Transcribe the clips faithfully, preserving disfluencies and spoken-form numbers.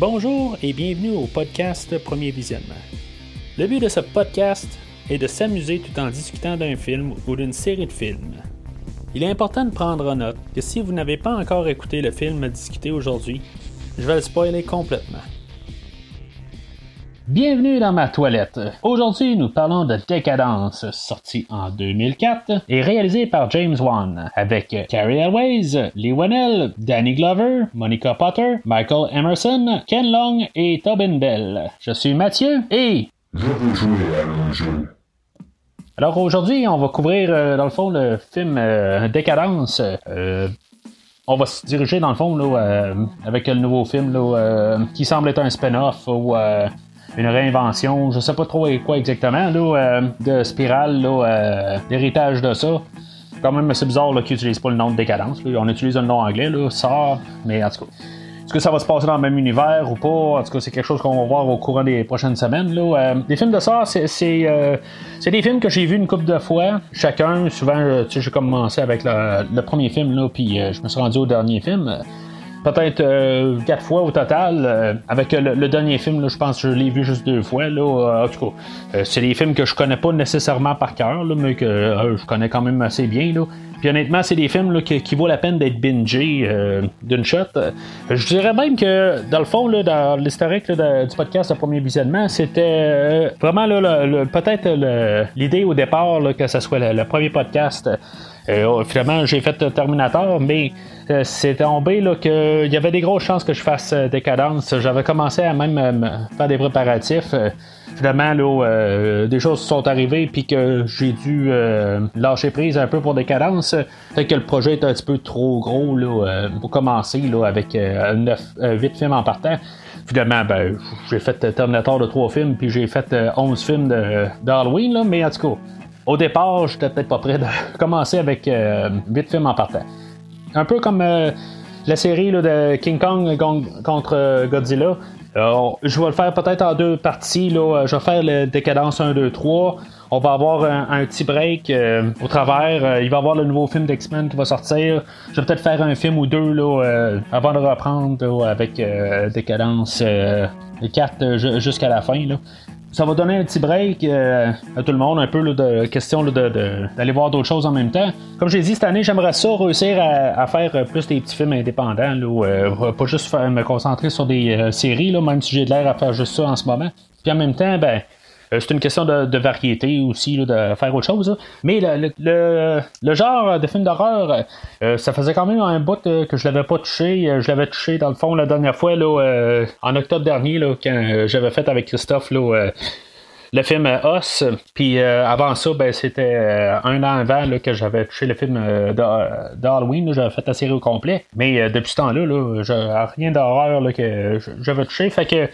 Bonjour et bienvenue au podcast Premier Visionnement. Le but de ce podcast est de s'amuser tout en discutant d'un film ou d'une série de films. Il est important de prendre en note que si vous n'avez pas encore écouté le film à discuter aujourd'hui, je vais le spoiler complètement. Bienvenue dans ma toilette. Aujourd'hui, nous parlons de Décadence, sorti en deux mille quatre et réalisé par James Wan, avec Cary Elwes, Leigh Whannell, Danny Glover, Monica Potter, Michael Emerson, Ken Long et Tobin Bell. Je suis Mathieu et... Je veux jouer à un jeu. Alors aujourd'hui, on va couvrir, euh, dans le fond, le film euh, Décadence. Euh... On va se diriger, dans le fond, là, euh, avec le nouveau film là, euh, qui semble être un spin-off ou... Euh, une réinvention, je sais pas trop quoi exactement, là, euh, de Spirale, euh, l'héritage de ça. Quand même, c'est bizarre là, qu'ils n'utilisent pas le nom de Décadence. Là. On utilise le nom anglais, là, sort, mais en tout cas. Est-ce que ça va se passer dans le même univers ou pas? En tout cas, c'est quelque chose qu'on va voir au courant des prochaines semaines. Là. Euh, les films de sort, c'est, c'est, euh, c'est des films que j'ai vus une couple de fois. Chacun, souvent, euh, tu sais, j'ai commencé avec le, le premier film, là, puis euh, je me suis rendu au dernier film. Euh, Peut-être euh, quatre fois au total. Euh, avec le, le dernier film, là, je pense que je l'ai vu juste deux fois. Là, euh, en tout cas, euh, c'est des films que je connais pas nécessairement par cœur, là, mais que euh, je connais quand même assez bien. Là. Puis honnêtement, c'est des films là, qui, qui vaut la peine d'être bingés euh, d'une shot. Euh, je dirais même que, dans le fond, là, dans l'historique là, de, du podcast Le Premier Visionnement, c'était euh, vraiment là, le, le, peut-être le, l'idée au départ là, que ce soit le, le premier podcast. Euh, finalement, j'ai fait Terminator, mais euh, c'est tombé là que il y avait des grosses chances que je fasse euh, Décadence. J'avais commencé à même euh, faire des préparatifs. Euh, finalement, là, euh, des choses sont arrivées puis que j'ai dû euh, lâcher prise un peu pour Décadence. Peut-être que le projet est un petit peu trop gros là, euh, pour commencer là, avec euh, neuf, euh, huit films en partant. Finalement, ben, j'ai fait Terminator de trois films puis j'ai fait euh, onze films de, d'Halloween, là, mais en tout cas. Au départ, j'étais peut-être pas prêt de commencer avec euh, huit films en partant. Un peu comme euh, la série là, de King Kong gong- contre euh, Godzilla. Alors, je vais le faire peut-être en deux parties. Là. Je vais faire le Décadence un, deux, trois. On va avoir un, un petit break euh, au travers. Euh, il va y avoir le nouveau film d'X-Men qui va sortir. Je vais peut-être faire un film ou deux là, euh, avant de reprendre là, avec euh, Décadence euh, quatre euh, jusqu'à la fin. Là. Ça va donner un petit break euh, à tout le monde, un peu là, de question là, de, de, d'aller voir d'autres choses en même temps. Comme j'ai dit, cette année, j'aimerais ça réussir à, à faire plus des petits films indépendants, là, où, euh, pas juste faire, me concentrer sur des euh, séries, là, même si j'ai de l'air à faire juste ça en ce moment. Puis en même temps, ben, euh, c'est une question de, de variété aussi, là, de faire autre chose. Là. Mais le, le, le, le genre de film d'horreur, euh, ça faisait quand même un bout euh, que je l'avais pas touché. Je l'avais touché, dans le fond, la dernière fois, là, euh, en octobre dernier, là, quand euh, j'avais fait avec Christophe... Là, euh, le film euh, Us, puis euh, avant ça, ben c'était euh, un an avant là, que j'avais touché le film euh, d'Halloween, j'avais fait la série au complet. Mais euh, depuis ce temps-là, là, j'ai rien d'horreur là, que j'avais touché. Fait que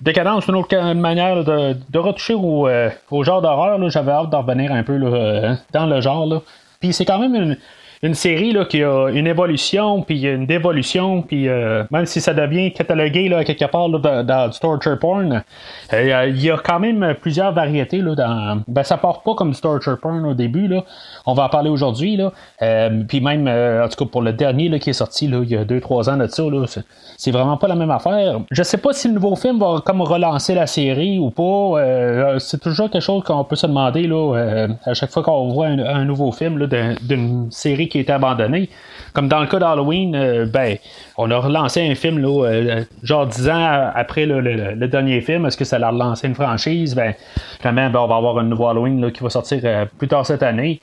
Décadence, c'est une autre manière de, de retoucher au, euh, au genre d'horreur. Là, j'avais hâte d'en revenir un peu là, dans le genre. Là. Puis c'est quand même une. Une série là, qui a une évolution, puis une dévolution, puis euh, même si ça devient catalogué là, quelque part là, dans du torture porn, il euh, y a quand même plusieurs variétés. Là, dans... ben, ça part pas comme du torture porn au début. Là. On va en parler aujourd'hui. Là. Euh, puis même, euh, en tout cas, pour le dernier là, qui est sorti il y a deux trois ans de ça, là, c'est, c'est vraiment pas la même affaire. Je sais pas si le nouveau film va comme relancer la série ou pas. Euh, c'est toujours quelque chose qu'on peut se demander là, euh, à chaque fois qu'on voit un, un nouveau film là, d'un, d'une série qui était abandonné. Comme dans le cas d'Halloween, euh, ben, on a relancé un film là, euh, genre dix ans après le, le, le dernier film. Est-ce que ça a relancé une franchise? Ben, finalement, ben, on va avoir un nouveau Halloween là, qui va sortir euh, plus tard cette année.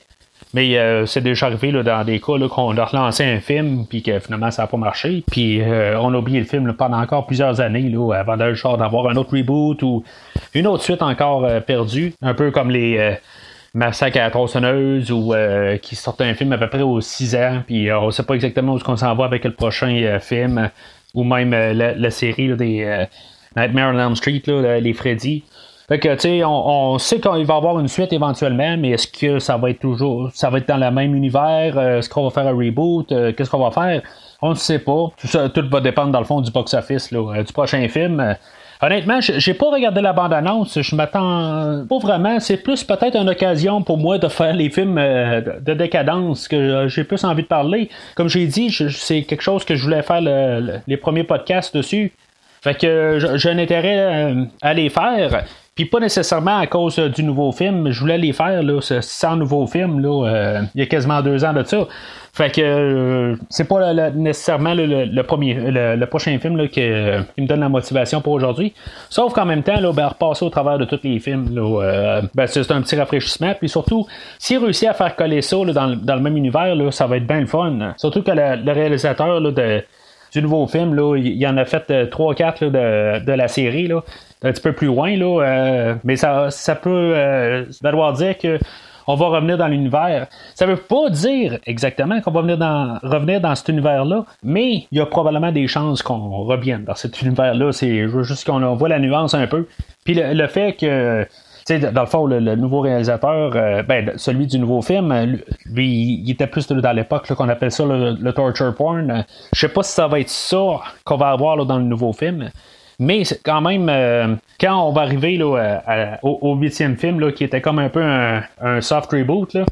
Mais euh, c'est déjà arrivé là, dans des cas là, qu'on a relancé un film puis que finalement ça n'a pas marché. Puis euh, on a oublié le film là, pendant encore plusieurs années là, avant de, genre, d'avoir un autre reboot ou une autre suite encore euh, perdue. Un peu comme les... Euh, Massacre à la tronçonneuse ou euh, qui sortait un film à peu près aux six ans, puis euh, on sait pas exactement où est-ce qu'on s'en va avec le prochain euh, film, euh, ou même euh, la, la série là, des euh, Nightmare on Elm Street, là, les Freddy. Fait que tu sais, on, on sait qu'il va y avoir une suite éventuellement, mais est-ce que ça va être toujours, ça va être dans le même univers, euh, est-ce qu'on va faire un reboot, euh, qu'est-ce qu'on va faire, on ne sait pas. Tout ça, tout va dépendre dans le fond du box-office là, euh, du prochain film. Euh, Honnêtement, j'ai pas regardé la bande-annonce, je m'attends pas vraiment, c'est plus peut-être une occasion pour moi de faire les films de décadence que j'ai plus envie de parler. Comme j'ai dit, c'est quelque chose que je voulais faire le, le, les premiers podcasts dessus. Fait que j'ai un intérêt à les faire. Puis pas nécessairement à cause du nouveau film, je voulais les faire là, sans nouveau film là, euh, il y a quasiment deux ans de ça. Fait que euh, c'est pas là, nécessairement là, le, le premier, le, le prochain film là, qui, euh, qui me donne la motivation pour aujourd'hui. Sauf qu'en même temps, là, ben, repasser au travers de tous les films, là, euh, ben, c'est un petit rafraîchissement. Puis surtout, s'il réussit à faire coller ça là, dans, dans le même univers, là, ça va être bien le fun. Là. Surtout que la, le réalisateur là, de, du nouveau film, là, il, il en a fait trois quatre là, de, de la série. Là. Un petit peu plus loin, là, euh, mais ça, ça peut euh, valoir dire que on va revenir dans l'univers. Ça veut pas dire exactement qu'on va venir dans, revenir dans cet univers-là, mais il y a probablement des chances qu'on revienne dans cet univers-là. C'est juste qu'on voit la nuance un peu. Puis le, le fait que, tu sais, dans le fond, le, le nouveau réalisateur, euh, ben, celui du nouveau film, lui, il était plus dans l'époque là, qu'on appelle ça le, le torture porn. Je sais pas si ça va être ça qu'on va avoir là, dans le nouveau film. Mais quand même, euh, quand on va arriver là, à, à, au huitième film, là, qui était comme un peu un, un soft reboot, là,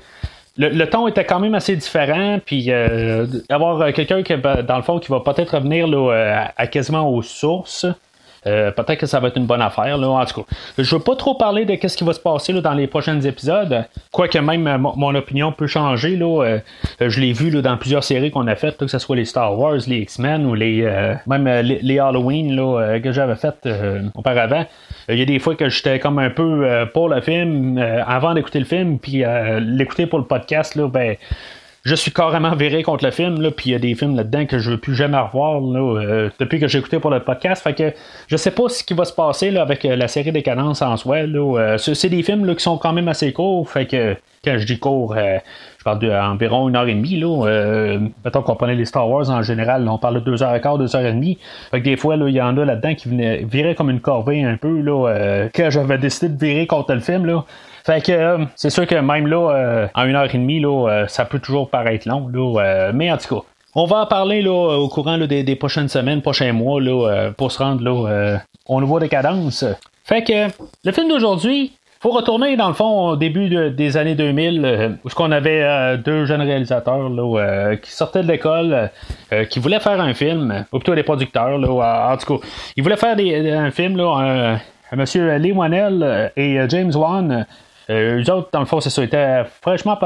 le, le ton était quand même assez différent. Puis euh, d'avoir quelqu'un qui, dans le fond, qui va peut-être revenir là, à, à quasiment aux sources, euh, peut-être que ça va être une bonne affaire. Là, en tout cas, je veux pas trop parler de ce qui va se passer là, dans les prochains épisodes. Quoique même m- mon opinion peut changer. Là, euh, je l'ai vu là, dans plusieurs séries qu'on a faites, là, que ce soit les Star Wars, les X-Men ou les euh, même les, les Halloween là, euh, que j'avais faites euh, auparavant. Il euh, y a des fois que j'étais comme un peu euh, pour le film, euh, avant d'écouter le film, puis euh, l'écouter pour le podcast, là, ben. Je suis carrément viré contre le film, là, puis il y a des films là-dedans que je veux plus jamais revoir là, euh, depuis que j'ai écouté pour le podcast. Fait que je sais pas ce qui va se passer là, avec euh, la série des cadences en soi. Là, euh, c'est, c'est des films là, qui sont quand même assez courts. Fait que quand je dis court, euh, je parle d'environ une heure et demie. Là, euh, mettons qu'on prenait les Star Wars en général, là, on parle de deux heures et quart, deux heures et demie. Fait que des fois, il y en a là-dedans qui venaient, viraient comme une corvée un peu là, euh, quand j'avais décidé de virer contre le film. Là. Fait que euh, c'est sûr que même là, euh, en une heure et demie, là, euh, ça peut toujours paraître long. Là, euh, mais en tout cas, on va en parler là, au courant là, des, des prochaines semaines, prochains mois, là, euh, pour se rendre là, euh, au niveau des cadences. Fait que euh, le film d'aujourd'hui, faut retourner dans le fond au début de, des années deux mille, euh, où on avait euh, deux jeunes réalisateurs là, euh, qui sortaient de l'école, euh, qui voulaient faire un film, ou plutôt des producteurs. Là, en tout cas, ils voulaient faire des, un film, là, euh, Monsieur Leigh Whannell et James Wan. Euh, eux autres, dans le fond, c'est ça, étaient fraîchement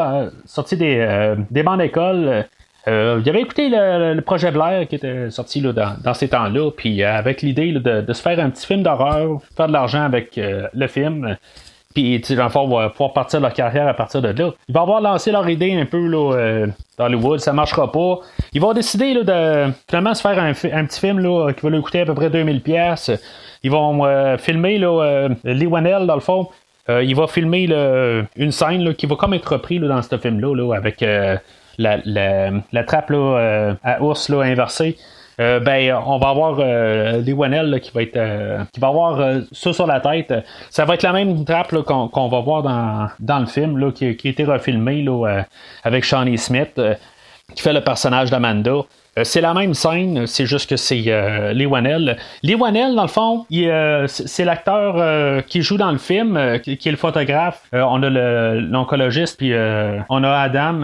sortis des, euh, des bancs d'école. Euh, ils avaient écouté le, le projet Blair qui était sorti là, dans, dans ces temps-là, puis euh, avec l'idée là, de, de se faire un petit film d'horreur, faire de l'argent avec euh, le film. Puis, tu sais, dans le fond, va pouvoir partir leur carrière à partir de là. Ils vont avoir lancé leur idée un peu là, euh, dans Hollywood, ça marchera pas. Ils vont décider là, de finalement se faire un, un petit film là, qui va leur coûter à peu près deux mille dollars. Ils vont euh, filmer là, euh, Leigh Whannell, dans le fond. Euh, il va filmer là, une scène là, qui va comme être reprise là, dans ce film-là, là, avec euh, la, la, la trappe là, euh, à ours là, inversée. Euh, ben, on va avoir euh, Leigh Whannell là, qui va être euh, qui va avoir euh, ça sur la tête. Ça va être la même trappe là, qu'on, qu'on va voir dans, dans le film là, qui, qui a été refilmé là, euh, avec Shawnee Smith, euh, qui fait le personnage d'Amanda. C'est la même scène, c'est juste que c'est euh, Leigh Whannell. Leigh Whannell, dans le fond, il, euh, c'est l'acteur euh, qui joue dans le film, euh, qui est le photographe. Euh, on a le, l'oncologiste, puis euh, on a Adam.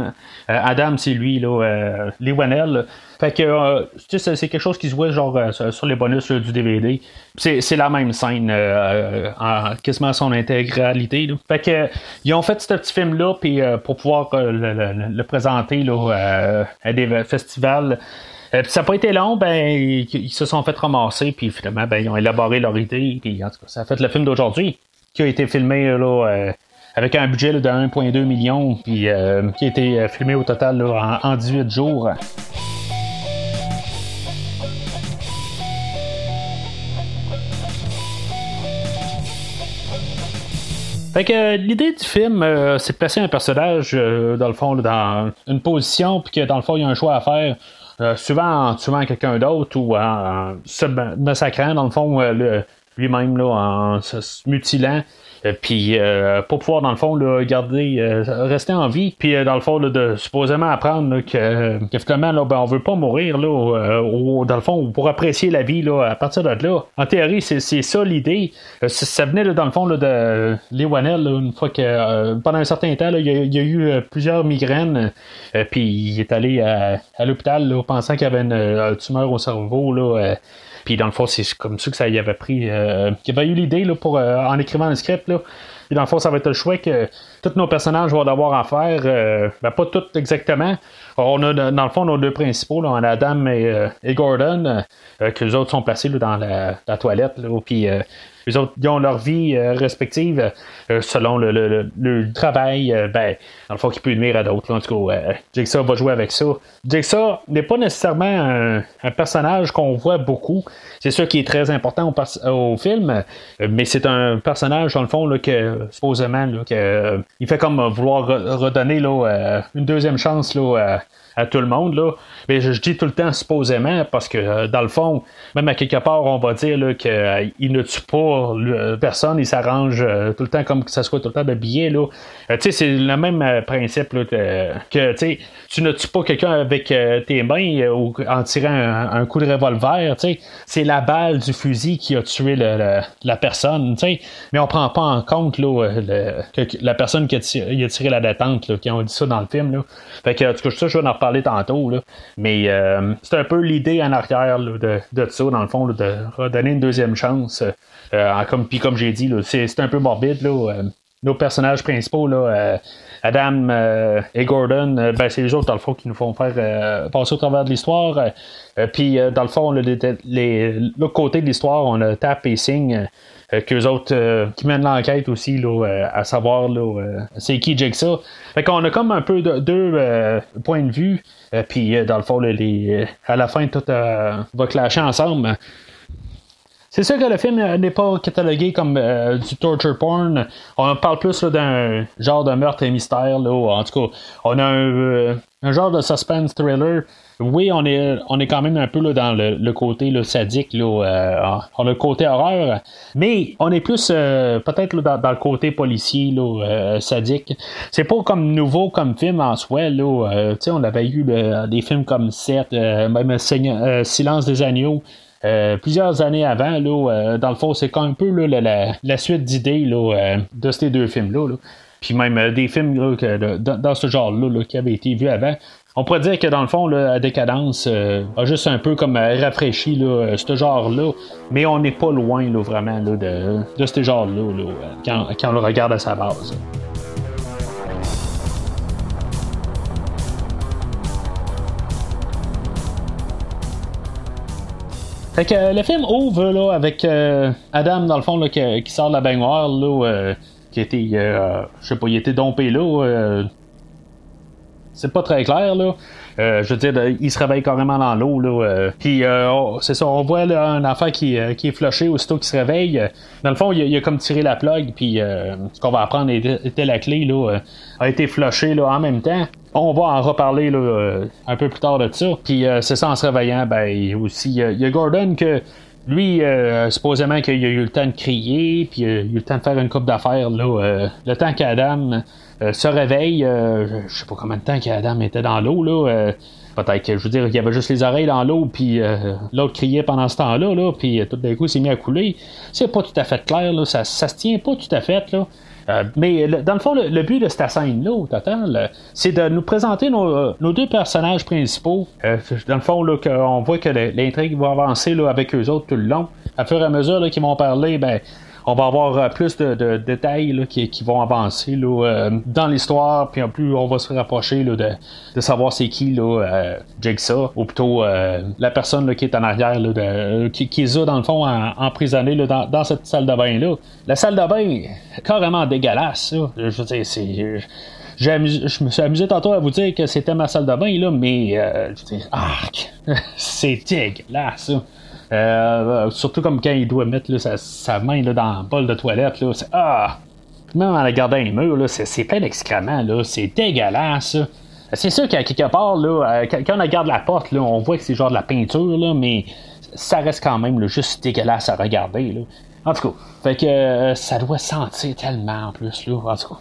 Euh, Adam, c'est lui, là, euh, Leigh Whannell. Fait que euh, tu sais, c'est quelque chose qui se voit genre euh, sur les bonus là, du D V D. C'est, c'est la même scène, euh, en quasiment son intégralité. Là. Fait que euh, ils ont fait ce petit film-là, puis euh, pour pouvoir euh, le, le, le présenter là, euh, à des festivals. Euh, pis ça n'a pas été long, ben ils, ils se sont fait ramasser, puis finalement, ben ils ont élaboré leur idée. Puis en tout cas, ça a fait le film d'aujourd'hui qui a été filmé là. Euh, avec un budget là, de un virgule deux million, puis euh, qui a été filmé au total là, en, en dix-huit jours. Fait que euh, l'idée du film, euh, c'est de placer un personnage, euh, dans le fond, là, dans une position, puis que dans le fond, il y a un choix à faire, euh, souvent en tuant quelqu'un d'autre ou en, en se massacrant, dans le fond, euh, le, lui-même, là, en se mutilant, euh, puis euh, pour pouvoir, dans le fond, là, garder, euh, rester en vie, puis euh, dans le fond, là, de supposément apprendre là, que, que finalement, là, ben, on veut pas mourir, là, euh, ou, dans le fond, pour apprécier la vie là, à partir de là. En théorie, c'est, c'est ça l'idée. Euh, ça venait, là, dans le fond, là, de Leigh Whannell, là, une fois que, euh, pendant un certain temps, là, il, y a, il y a eu euh, plusieurs migraines, euh, puis il est allé à, à l'hôpital là, pensant qu'il y avait une euh, tumeur au cerveau, là. Euh, Puis dans le fond, c'est comme ça que ça y avait pris. Euh, qu'il y avait eu l'idée là, pour euh, en écrivant un script. Là. Puis dans le fond, ça va être le choix que tous nos personnages vont devoir en faire. Euh, ben pas tous exactement. On a, dans le fond, nos deux principaux, là, on a Adam et, euh, et Gordon, euh, que les autres sont placés là, dans la, la toilette. Là, puis euh, les autres, ils ont leur vie euh, respective euh, selon le, le, le, le travail. Euh, ben, dans le fond, qui peut nuire à d'autres. Là, en tout cas, euh, Jigsaw va jouer avec ça. Jigsaw n'est pas nécessairement un, un personnage qu'on voit beaucoup. C'est sûr qu'il est très important au, pers- au film, euh, mais c'est un personnage, dans le fond, là, que supposément, là, que, euh, il fait comme vouloir re- redonner là, euh, une deuxième chance là, euh, à tout le monde, là. Mais je, je dis tout le temps supposément parce que euh, dans le fond, même à quelque part, on va dire là, qu'il euh, ne tue pas euh, personne, il s'arrange euh, tout le temps comme que ça soit tout le temps de billet. Là. Euh, tu sais, c'est le même euh, principe là, que, que tu sais, tu ne tues pas quelqu'un avec euh, tes mains euh, ou en tirant un, un coup de revolver. Tu sais, c'est la balle du fusil qui a tué le, le, la personne. Tu sais, mais on prend pas en compte là, le, que, la personne qui a tiré, a tiré la détente, là, qui ont dit ça dans le film. Là. Fait que en tout cas, ça, je vais en reparler tantôt, là. Mais euh, c'est un peu l'idée en arrière là, de, de ça, dans le fond, là, de redonner une deuxième chance. Euh, comme, puis comme j'ai dit, là, c'est, c'est un peu morbide. Là, euh, nos personnages principaux, là, euh, Adam euh, et Gordon, euh, ben, c'est les autres, dans le fond, qui nous font faire euh, passer au travers de l'histoire. Euh, puis, euh, dans le fond, là, les, les, l'autre côté de l'histoire, on a Tap et Singh, Euh, qu'eux autres euh, qui mènent l'enquête aussi là, euh, à savoir là, euh, c'est qui Jigsaw. Fait qu'on a comme un peu de, deux euh, points de vue, euh, puis euh, dans le fond là, les, euh, à la fin tout euh, va clasher ensemble. C'est sûr que le film euh, n'est pas catalogué comme euh, du torture porn. On parle plus là, d'un genre de meurtre et mystère là. En tout cas, on a un, euh, un genre de suspense thriller. Oui, on est on est quand même un peu là, dans le, le côté là, sadique, là, euh, on a le côté horreur, mais on est plus euh, peut-être là, dans, dans le côté policier, là, euh, sadique. C'est pas comme nouveau comme film en soi. Là, euh, on avait eu là, des films comme Sept, euh, même euh, Silence des agneaux. Euh, plusieurs années avant, là, euh, dans le fond, c'est quand un peu là, la, la, la suite d'idées là, euh, de ces deux films-là. Là. Puis même euh, des films là, que, de, dans ce genre-là là, qui avaient été vus avant. On pourrait dire que dans le fond, là, la décadence euh, a juste un peu comme euh, rafraîchi là, euh, ce genre-là, mais on n'est pas loin là, vraiment là, de, de ce genre-là là, quand, quand on le regarde à sa base. Fait que euh, le film ouvre là, avec euh, Adam, dans le fond, là, qui, qui sort de la baignoire, là, euh, qui était, euh, je sais pas, il était dompé là. Euh, C'est pas très clair, là. Euh, je veux dire, il se réveille carrément dans l'eau, là. Euh, Puis, euh, c'est ça, on voit là, un enfant qui, euh, qui est flushé aussitôt qu'il se réveille. Dans le fond, il, il a comme tiré la plug, puis euh, ce qu'on va apprendre était la clé, là, euh, a été flushé, là, en même temps. On va en reparler là, euh, un peu plus tard de ça. Puis, euh, c'est ça, en se réveillant, ben, il y a aussi, il y a Gordon que... Lui, euh, supposément qu'il a eu le temps de crier, puis euh, il a eu le temps de faire une coupe d'affaires, là. Euh, le temps qu'Adam euh, se réveille, euh, je sais pas combien de temps qu'Adam était dans l'eau, là. Euh, peut-être que, je veux dire, qu'il y avait juste les oreilles dans l'eau, puis euh, l'autre criait pendant ce temps-là, là, puis euh, tout d'un coup, il s'est mis à couler. C'est pas tout à fait clair, là. Ça, ça se tient pas tout à fait, là. Euh, mais le, dans le fond, le, le but de cette scène-là, au total, là, c'est de nous présenter nos, nos deux personnages principaux. Euh, dans le fond, là, on voit que l'intrigue va avancer là, avec eux autres tout le long. À fur et à mesure là, qu'ils vont parler, ben, on va avoir plus de, de, de détails là, qui, qui vont avancer là, euh, dans l'histoire. Puis en plus, on va se rapprocher là, de, de savoir c'est qui là, euh, Jigsaw, ou plutôt euh, la personne là, qui est en arrière, là, de, euh, qui, qui est là, dans le fond en, emprisonnée là, dans, dans cette salle de bain-là. La salle de bain, carrément dégueulasse. Là. Je veux dire, c'est... Je... J'ai amusé, je me suis amusé tantôt à vous dire que c'était ma salle de bain, là, mais euh, je dis, arc, c'est dégueulasse. Euh, surtout comme quand il doit mettre là, sa, sa main là, dans le bol de toilette. Là, c'est, ah, même en regardant les murs, là, c'est, c'est plein d'excréments, là, c'est dégueulasse. C'est sûr qu'à quelque part, là, quand on regarde la porte, là, on voit que c'est genre de la peinture, là, mais ça reste quand même là, juste dégueulasse à regarder. Là. En tout cas, fait que, euh, ça doit sentir tellement en plus. Là, en tout cas.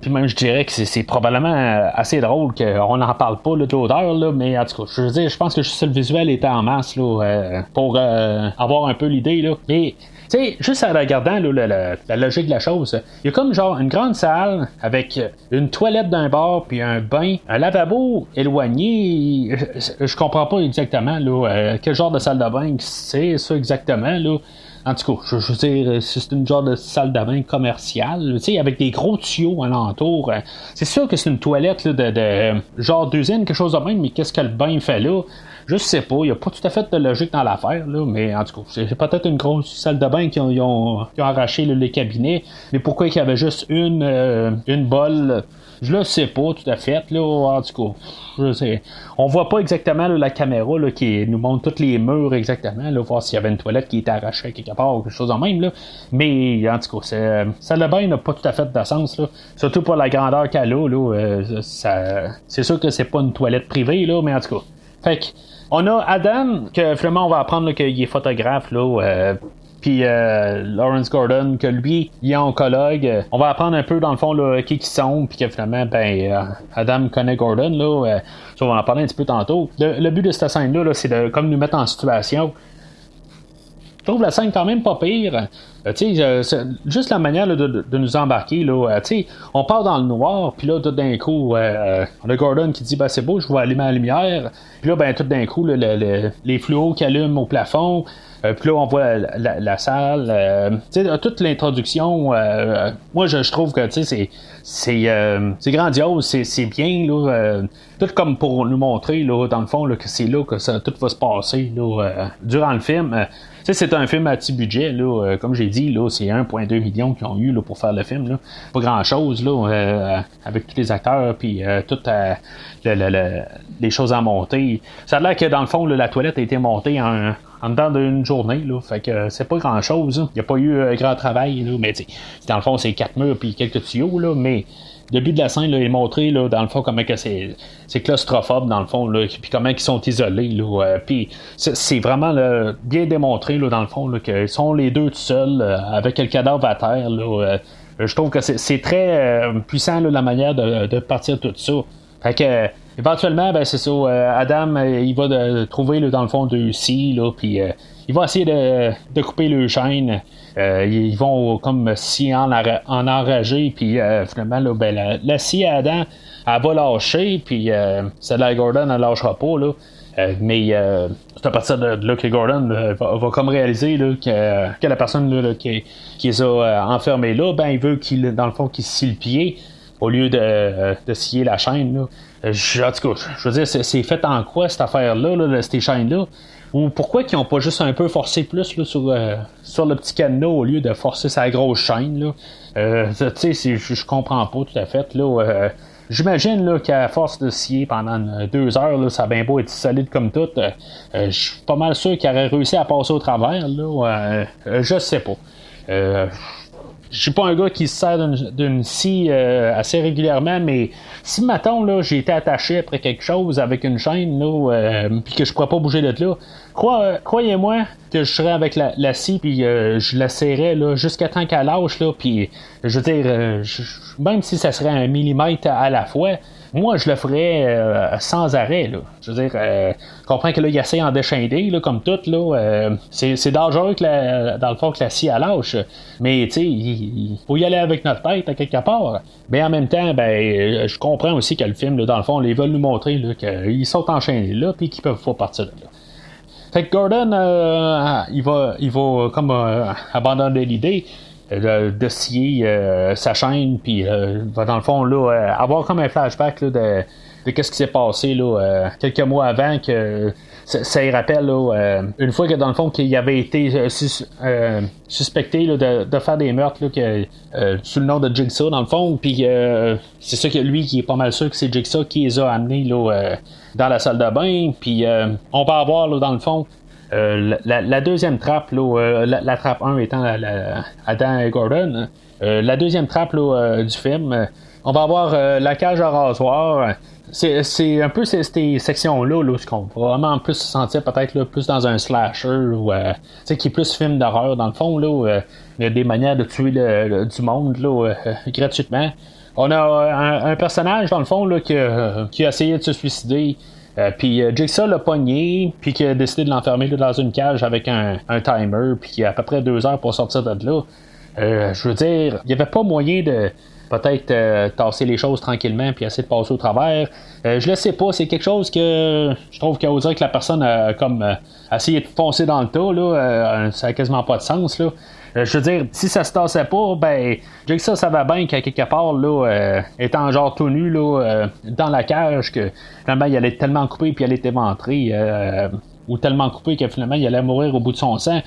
Puis même, je dirais que c'est, c'est probablement assez drôle qu'on n'en parle pas là, de l'odeur, là, mais en tout cas, je veux dire, je pense que juste le visuel était en masse là, euh, pour euh, avoir un peu l'idée. Là. Mais, tu sais, juste en regardant là, la, la, la logique de la chose, il y a comme genre une grande salle avec une toilette d'un bord, puis un bain, un lavabo éloigné. Je, je comprends pas exactement là, euh, quel genre de salle de bain c'est ça exactement, là. En tout cas, je veux dire, c'est une genre de salle de bain commerciale, tu sais, avec des gros tuyaux alentour. C'est sûr que c'est une toilette là, de, de genre d'usine, quelque chose de même, mais qu'est-ce que le bain fait là? Je sais pas, il n'y a pas tout à fait de logique dans l'affaire, là, mais en tout cas, c'est peut-être une grosse salle de bain qui ont, ils ont, ils ont arraché là, les cabinets, mais pourquoi il y avait juste une, euh, une bolle? Je le sais pas tout à fait, là, en tout cas, je sais. On voit pas exactement là, la caméra là, qui nous montre tous les murs exactement, là, voir s'il y avait une toilette qui était arrachée quelque part ou quelque chose en même, là. Mais en tout cas, c'est, ça le bain n'a pas tout à fait de sens, là. Surtout pour la grandeur qu'elle a, là, euh, ça, c'est sûr que c'est pas une toilette privée, là, mais en tout cas. Fait que, on a Adam, que finalement on va apprendre là, qu'il est photographe, là, euh, puis euh, Lawrence Gordon, que lui, il est oncologue. On va apprendre un peu, dans le fond, là, qui ils sont, puis que finalement, ben, euh, Adam connaît Gordon, là, euh, ça, on va en parler un petit peu tantôt. Le, le but de cette scène-là, là, c'est de comme nous mettre en situation. Je trouve la scène quand même pas pire. Euh, tu sais, euh, juste la manière là, de, de nous embarquer, là, euh, tu sais, on part dans le noir, puis là, tout d'un coup, euh, on a Gordon qui dit, ben c'est beau, je vais allumer la lumière. Puis là, ben tout d'un coup, là, le, le, les fluos qui allument au plafond. Euh, puis là, on voit la, la, la salle. Euh, tu sais, toute l'introduction, euh, euh, moi, je, je trouve que, tu sais, c'est, c'est, euh, c'est grandiose, c'est, c'est bien, là. Euh, tout comme pour nous montrer, là, dans le fond, là, que c'est là que ça, tout va se passer, là, euh, durant le film. Euh, tu sais, c'est un film à petit budget, là, euh, comme j'ai dit, là, c'est un virgule deux million qu'ils ont eu là, pour faire le film, là. Pas grand-chose, là, euh, avec tous les acteurs, puis euh, toutes euh, le, le, le, les choses à monter. Ça a l'air que, dans le fond, là, la toilette a été montée en... en dedans d'une journée, là, fait que c'est pas grand-chose. Il n'y a pas eu euh, grand travail, là, mais dans le fond, c'est quatre murs puis quelques tuyaux, là, mais le but de la scène là, est montré, là, dans le fond, comment que c'est, c'est claustrophobe, dans le fond, là, puis comment ils sont isolés, là, euh, puis c'est, c'est vraiment là, bien démontré, là, dans le fond, là, qu'ils sont les deux tout seuls, euh, avec le cadavre à terre, là, euh, je trouve que c'est, c'est très euh, puissant, là, la manière de, de partir tout ça. Fait que, éventuellement, ben c'est ça, euh, Adam, euh, il va de, trouver là, dans le fond de scie, là, puis euh, il va essayer de, de couper le chaîne. Euh, ils vont comme scie en, en enrager, puis euh, finalement, là, ben, la, la scie à Adam, elle va lâcher, puis euh, celle de Gordon, elle lâchera pas, là. Euh, mais euh, c'est à partir de, de là que Gordon là, va, va comme réaliser là, que, que la personne là, là, qui, qui les a euh, enfermés là, ben il veut qu'il, dans le fond, qu'il scie le pied. Au lieu de, de scier la chaîne, là. Je, en tout cas, je veux dire, c'est, c'est fait en quoi cette affaire-là, là, ces chaînes-là? Ou pourquoi qu'ils n'ont pas juste un peu forcé plus là, sur, euh, sur le petit cadenas au lieu de forcer sa grosse chaîne? Là? Euh, tu sais, je comprends pas tout à fait. Là, euh, j'imagine là, qu'à force de scier pendant deux heures, là, ça a bien beau être solide comme tout. Euh, je suis pas mal sûr qu'il aurait réussi à passer au travers. Là, euh, je sais pas. Euh, Je suis pas un gars qui se sert d'une, d'une scie euh, assez régulièrement, mais si, mettons, là, j'ai été attaché après quelque chose avec une chaîne, là, euh, puis que je pourrais pas bouger de là, crois, euh, croyez-moi que je serais avec la, la scie, puis euh, je la serrais, là, jusqu'à temps qu'elle lâche, là, puis, je veux dire, euh, je, même si ça serait un millimètre à la fois, moi, je le ferais euh, sans arrêt, là. Je veux dire, euh, je comprends que là, il essaie en déchaîner, là, comme tout, là. Euh, c'est, c'est dangereux que la, dans le fond que la scie à lâche. Mais tu sais, il, il faut y aller avec notre tête à quelque part. Mais en même temps, ben, je comprends aussi que le film, là, dans le fond, là, ils veulent nous montrer là, qu'ils sont enchaînés là, puis qu'ils peuvent pas partir de là. Fait que Gordon, euh, il va, il va comme euh, abandonner l'idée. De, de scier euh, sa chaîne, puis euh, dans le fond, là, euh, avoir comme un flashback là, de, de qu'est-ce qui s'est passé là, euh, quelques mois avant, que ça, ça y rappelle là, euh, une fois que dans le fond, qu'il avait été euh, sus- euh, suspecté là, de, de faire des meurtres là, que, euh, sous le nom de Jigsaw, dans le fond, puis euh, c'est sûr que lui, qui est pas mal sûr que c'est Jigsaw qui les a amenés là, euh, dans la salle de bain, puis euh, on va avoir là, dans le fond, Euh, la, la deuxième trappe, là, euh, la, la trappe un étant la, la, Adam et Gordon, euh, la deuxième trappe là, euh, du film, euh, on va avoir euh, la cage à rasoir. C'est, c'est un peu ces, ces sections-là, là, ce qu'on va vraiment plus se sentir peut-être là, plus dans un slasher, ou euh, qui est plus film d'horreur dans le fond. Là, où, euh, il y a des manières de tuer le, le, du monde là, euh, gratuitement. On a un, un personnage, dans le fond, là, qui, a, qui a essayé de se suicider. Euh, puis euh, Jigsaw l'a pogné, puis qui a décidé de l'enfermer là, dans une cage avec un, un timer, puis qui a à peu près deux heures pour sortir de là. Euh, je veux dire, il n'y avait pas moyen de peut-être euh, tasser les choses tranquillement puis essayer de passer au travers. Euh, je le sais pas, c'est quelque chose que je trouve qu'on dirait que la personne a comme euh, essayé de foncer dans le tas, là, euh, ça n'a quasiment pas de sens, là. Euh, je veux dire, si ça se tassait pas, ben, j'ai que ça, ça va bien qu'à quelque part, là, euh, étant genre tout nu, là, euh, dans la cage, que finalement, il allait être tellement coupé puis il allait être éventré, euh, ou tellement coupé que finalement, il allait mourir au bout de son sang.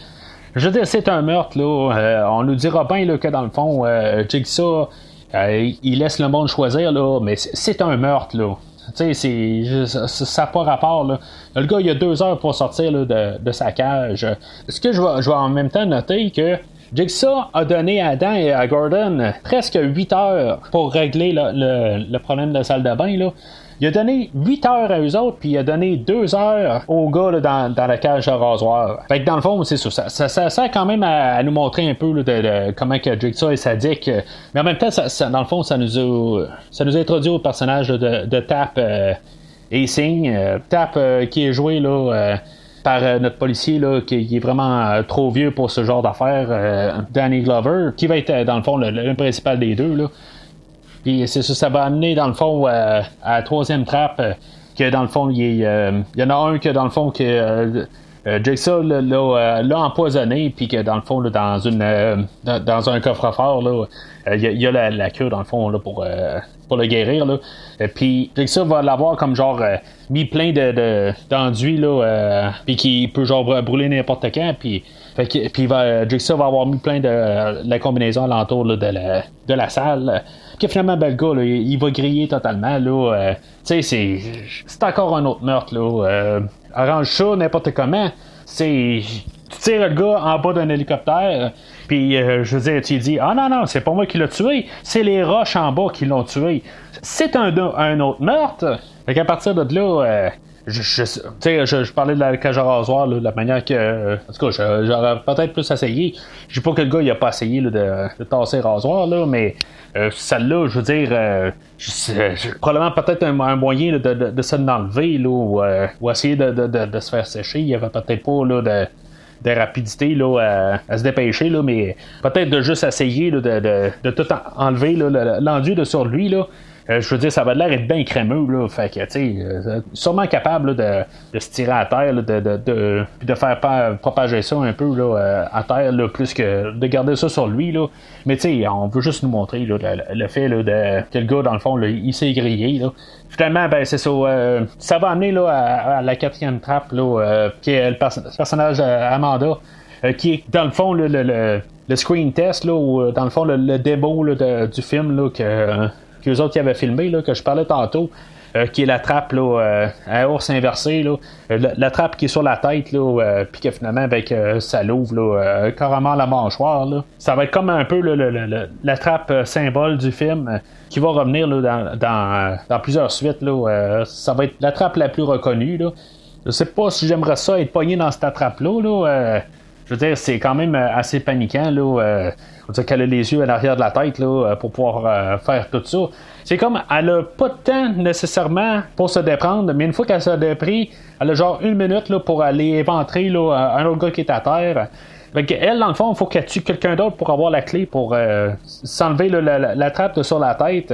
Je veux dire, c'est un meurtre, là. Euh, on nous dira bien, là, que dans le fond, euh, Jigsaw, euh, il laisse le monde choisir, là, mais c'est un meurtre, là. Tu sais, c'est, ça n'a pas rapport, là. Le gars, il a deux heures pour sortir, là, de, de sa cage. Ce que je vais, je vais en même temps noter que Jigsaw a donné à Dan et à Gordon presque huit heures pour régler le, le, le problème de la salle de bain, là. Il a donné huit heures à eux autres, puis il a donné deux heures au gars là, dans, dans la cage à rasoir. Fait que dans le fond, c'est sûr, ça, ça, ça sert quand même à, à nous montrer un peu là, de, de, comment que Jigsaw est sadique. Mais en même temps, ça, ça, dans le fond, ça nous a, ça nous a introduit au personnage là, de, de Tap euh, et Singh. Euh, Tap euh, qui est joué là... Euh, par euh, notre policier là, qui est vraiment euh, trop vieux pour ce genre d'affaires, euh, Danny Glover, qui va être euh, dans le fond le, le principal des deux là. Puis c'est ça, ça va amener dans le fond euh, à la troisième trappe euh, que dans le fond il y, euh, y en a un que dans le fond que euh, euh, Jigsaw là, là, euh, l'a empoisonné, puis que dans le fond là, dans une euh, dans, dans un coffre-fort là, il euh, y, y a la, la cure dans le fond là pour euh, pour le guérir là. Puis Jigsaw va l'avoir comme genre euh, mis plein de, de d'enduit là, euh, puis qui peut genre brûler n'importe quand, puis fait que puis va Jigsaw va avoir mis plein de, de la combinaison alentour là, de la de la salle. Puis finalement ben, le gars là, il, il va griller totalement là. Euh, tu sais c'est c'est encore un autre meurtre là. Euh, arrange ça n'importe comment. C'est tu tires le gars en bas d'un hélicoptère, puis euh, je veux dire, tu dis « Ah non, non, c'est pas moi qui l'a tué, c'est les roches en bas qui l'ont tué. » C'est un, un autre meurtre. Fait qu'à partir de là, euh, je, je, tu sais, je, je parlais de la cage à rasoir, là, de la manière que... Euh, en tout cas, je, j'aurais peut-être plus essayé. Je dis pas que le gars, il a pas essayé là, de, de tasser rasoir, là, mais euh, celle-là, je veux dire, euh, je, je, probablement peut-être un, un moyen là, de, de, de se l'enlever, là, ou, euh, ou essayer de, de, de, de se faire sécher. Il y avait peut-être pas là, de... de rapidité là, à, à se dépêcher, là, mais peut-être de juste essayer là, de, de, de tout enlever là, l'enduit de sur lui. Là. Euh, je veux dire, ça va l'air être bien crémeux. Là, fait que, tu sais, sûrement capable là, de, de se tirer à terre, là, de, de, de, de faire pa- propager ça un peu là, à terre, là, plus que de garder ça sur lui. Là. Mais tu sais, on veut juste nous montrer là, le, le fait là, de, que le gars, dans le fond, là, il s'est grillé. Là. Finalement, ben, c'est ça. Euh, ça va amener là, à, à la quatrième trappe, là, euh, qui est le pers- personnage euh, Amanda, euh, qui est dans le fond là, le, le, le screen test, là, ou dans le fond le, le démo là, de, du film là, que. Euh, que eux autres qui avaient filmé, là, que je parlais tantôt, euh, qui est la trappe là, euh, à ours inversé, là, la, la trappe qui est sur la tête, là, euh, puis que finalement, ben, que ça l'ouvre là, euh, carrément la mâchoire. Là. Ça va être comme un peu là, le, le, la trappe symbole du film euh, qui va revenir là, dans, dans, dans plusieurs suites. Là, euh, ça va être la trappe la plus reconnue. Là. Je sais pas si j'aimerais ça être pogné dans cette trappe-là. Là, euh, je veux dire, c'est quand même assez paniquant. Là, euh, on dirait qu'elle a les yeux à l'arrière de la tête là, pour pouvoir euh, faire tout ça. C'est comme, elle a pas de temps nécessairement pour se déprendre, mais une fois qu'elle s'est déprise, elle a genre une minute là, pour aller éventrer là, un autre gars qui est à terre. Fait qu'elle, dans le fond, il faut qu'elle tue quelqu'un d'autre pour avoir la clé pour euh, s'enlever là, la, la, la trappe de sur la tête.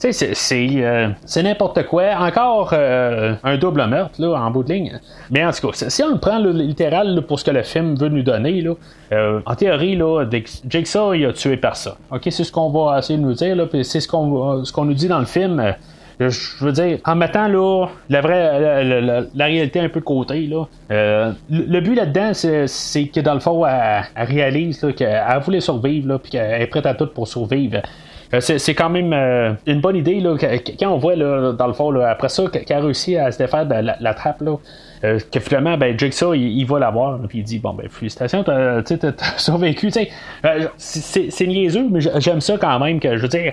Tu sais, c'est, c'est, euh, c'est n'importe quoi. Encore euh, un double meurtre, là, en bout de ligne. Mais en tout cas, si on le prend là, littéral là, pour ce que le film veut nous donner, là, euh, en théorie, là, Jigsaw, il a tué personne. OK, c'est ce qu'on va essayer de nous dire, là, puis c'est ce qu'on, ce qu'on nous dit dans le film. Euh, je veux dire, en mettant là, la, vraie, la, la, la, la réalité un peu de côté, là, euh, le, le but là-dedans, c'est, c'est que dans le fond, elle, elle réalise là, qu'elle voulait survivre, là, puis qu'elle est prête à tout pour survivre. C'est, c'est quand même euh, une bonne idée là, quand on voit là, dans le fond là, après ça qu'elle a réussi à se défaire de la, la trappe là, euh, que finalement ben, Jigsaw il, il va la voir puis il dit bon ben félicitations t'as, t'as, t'as survécu t'sais. Euh, c'est, c'est niaiseux mais j'aime ça quand même que je veux dire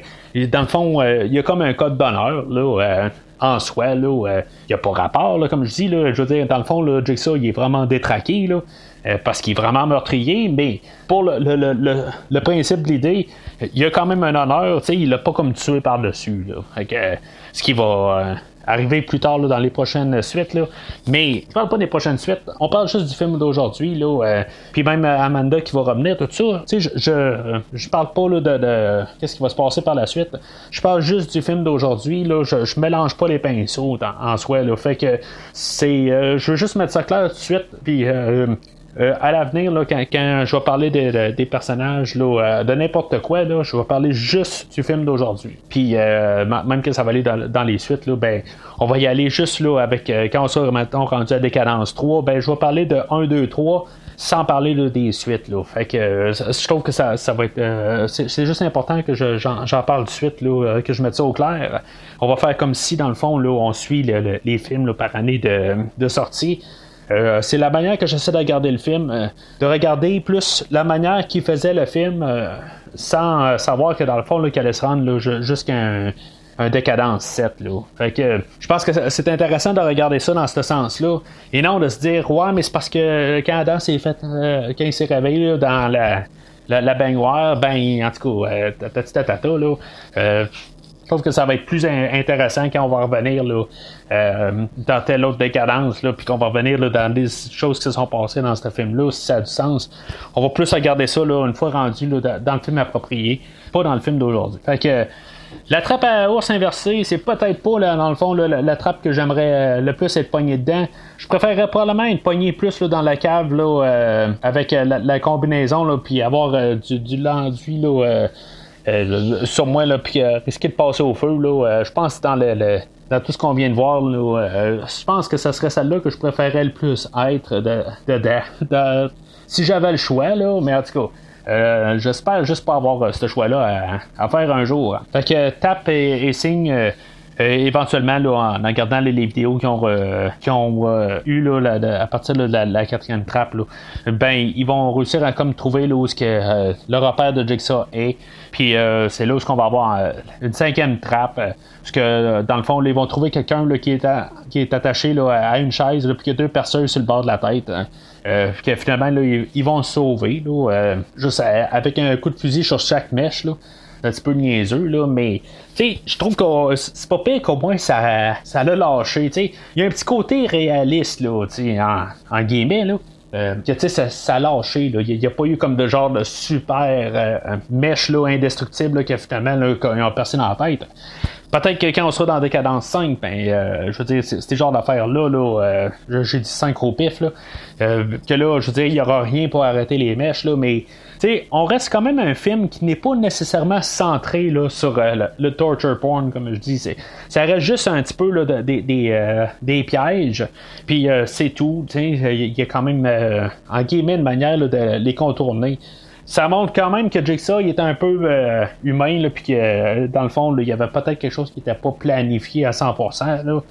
dans le fond euh, il y a comme un code d'honneur là euh, en soi, là, il euh, n'y a pas rapport, là, comme je dis, là, je veux dire, dans le fond, là, Jigsaw, il est vraiment détraqué, là, euh, parce qu'il est vraiment meurtrier, mais pour le, le, le, le, le principe de l'idée, il a quand même un honneur, tu sais, il l'a pas comme tué par-dessus, là. Fait que, euh, ce qui va euh, arriver plus tard là, dans les prochaines suites, là. Mais je parle pas des prochaines suites, on parle juste du film d'aujourd'hui, là. Euh, puis même Amanda qui va revenir, tout ça, tu sais, je, je, je parle pas là, de, de qu'est-ce qui va se passer par la suite, je parle juste du film d'aujourd'hui, là. Je, je mélange pas les pinceaux en, en soi, là. Fait que c'est, euh, je veux juste mettre ça clair tout de suite, puis euh, Euh, à l'avenir, là, quand, quand je vais parler de, de, des personnages, là, euh, de n'importe quoi, là, je vais parler juste du film d'aujourd'hui. Puis, euh, même que ça va aller dans, dans les suites, là, ben, on va y aller juste là, avec, euh, quand on sera maintenant rendu à Décadence trois, ben, je vais parler de un, deux, trois, sans parler là, des suites. Là. Fait que, euh, je trouve que ça, ça va être... Euh, c'est, c'est juste important que je, j'en, j'en parle de suite, là, que je mette ça au clair. On va faire comme si, dans le fond, là, on suit le, le, les films là, par année de, de sortie. Euh, c'est la manière que j'essaie de regarder le film, euh, de regarder plus la manière qu'il faisait le film euh, sans euh, savoir que dans le fond, là, qu'il allait se rendre là, jusqu'à un, un Décadence sept. Là. Fait que, euh, je pense que c'est intéressant de regarder ça dans ce sens-là et non de se dire « Ouais, mais c'est parce que quand Adam s'est fait, euh, quand il s'est réveillé là, dans la, la, la baignoire, ben, en tout cas, euh, tatatatata, là... Euh, » Je trouve que ça va être plus intéressant quand on va revenir là, euh, dans telle autre décadence, là, puis qu'on va revenir là, dans des choses qui se sont passées dans ce film-là, si ça a du sens. On va plus regarder ça là, une fois rendu là, dans le film approprié, pas dans le film d'aujourd'hui. Fait que la trappe à ours inversée, c'est peut-être pas, là, dans le fond, là, la, la trappe que j'aimerais euh, le plus être pogné dedans. Je préférerais probablement être pogné plus là, dans la cave, là, euh, avec euh, la, la combinaison, là, puis avoir euh, du, du l'enduit, là... Euh, Euh, sur moi, là, puis euh, risquer de passer au feu, là, euh, je pense que dans, le, le, dans tout ce qu'on vient de voir, là, euh, je pense que ce serait celle-là que je préférais le plus être de, de, de, de, si j'avais le choix, là, mais en tout cas, euh, j'espère juste pas avoir euh, ce choix-là à, à faire un jour. Hein. Fait que tape et, et signe... Euh, Euh, éventuellement, là, en, en regardant les, les vidéos qui ont, euh, qui ont euh, eu là, la, de, à partir là, de la, la quatrième trappe, là, ben ils vont réussir à comme trouver là, où ce que, euh, le repère de Jigsaw est. Puis euh, c'est là où qu'on va avoir euh, une cinquième trappe. Euh, parce que euh, dans le fond, là, ils vont trouver quelqu'un là, qui, est à, qui est attaché là, à une chaise, là, puis qu'il y a deux perceuses sur le bord de la tête. Hein. Euh, que finalement, là, ils, ils vont se sauver. Là, euh, juste à, avec un coup de fusil sur chaque mèche. Là. Un petit peu niaiseux, là, mais tu sais, je trouve que c'est pas pire qu'au moins ça, ça l'a lâché. Tu sais, il y a un petit côté réaliste, là, tu sais, en, en guillemets, là. Euh, que tu sais, ça, ça a lâché, là. Il n'y a pas eu comme de genre de super euh, mèche, là, indestructible, là, que finalement, là, qu'ils ont percé dans la tête. Peut-être que quand on sera dans Décadence cinq, ben, euh, je veux dire, c'est, c'est genre d'affaires-là, là, euh, j'ai dit cinq au pif, là, euh, que là, je veux dire, il n'y aura rien pour arrêter les mèches, là, mais, tu sais, on reste quand même un film qui n'est pas nécessairement centré, là, sur euh, le, le torture porn, comme je dis, c'est, ça reste juste un petit peu, là, de, de, de, euh, des pièges, puis euh, c'est tout, tu sais, il y a quand même, euh, en guillemets, une manière, là, de les contourner. Ça montre quand même que Jigsaw il était un peu euh, humain, là, puis que euh, dans le fond, là, il y avait peut-être quelque chose qui n'était pas planifié à cent pour cent. Là.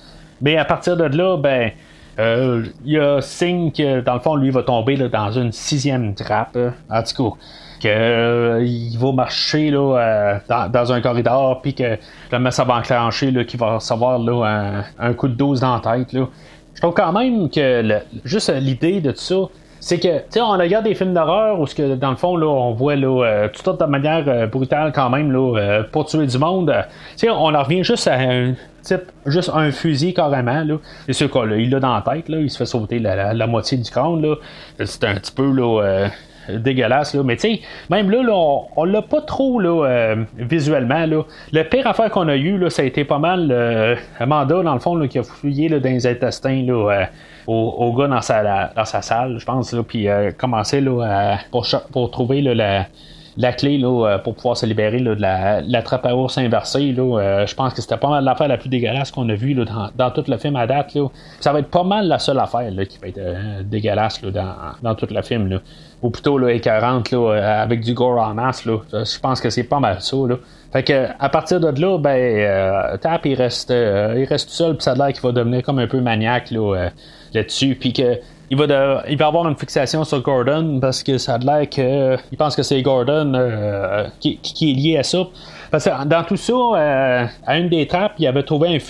Mais à partir de là, ben euh, il y a signe que dans le fond, lui va tomber là, dans une sixième trappe. Hein, en tout cas, qu'il euh, va marcher là, euh, dans, dans un corridor, puis que le mec ça va enclencher, là, qu'il va recevoir là, un, un coup de douze dans la tête. Là. Je trouve quand même que le, juste l'idée de tout ça. C'est que, tu sais, on regarde des films d'horreur où, que, dans le fond, là, on voit là, euh, tout de manière euh, brutale quand même là, euh, pour tuer du monde. Euh, tu sais, on en revient juste à un type, juste un fusil carrément. Là. C'est sûr qu'il l'a dans la tête, là, il se fait sauter la, la, la moitié du crâne. Là. C'est un petit peu là, euh, dégueulasse. Là. Mais tu sais, même là, là on, on l'a pas trop là, euh, visuellement. Là. Le pire affaire qu'on a eu, là, ça a été pas mal euh, Amanda, dans le fond, là, qui a fouillé là, dans les intestins. Là, euh, Au, au gars dans sa, la, dans sa salle, je pense, là, puis euh, commencer là, à, pour, pour trouver là, la, la clé là, pour pouvoir se libérer là, de la, la trappe à ours inversée. Là, euh, je pense que c'était pas mal l'affaire la plus dégueulasse qu'on a vue là, dans, dans tout le film à date. Là. Ça va être pas mal la seule affaire là, qui va être euh, dégueulasse là, dans, dans tout le film. Là. Ou plutôt là, écœurante là, avec du gore en masse. Là. Je pense que c'est pas mal ça. Là. Fait que à partir de là, ben euh, Tap il reste euh, il reste tout seul, puis ça a l'air qu'il va devenir comme un peu maniaque là, euh, là-dessus, puis que il va de, il va avoir une fixation sur Gordon parce que ça a l'air que euh, il pense que c'est Gordon euh, qui, qui est lié à ça. Parce que dans tout ça, euh, à une des trappes, il avait trouvé un,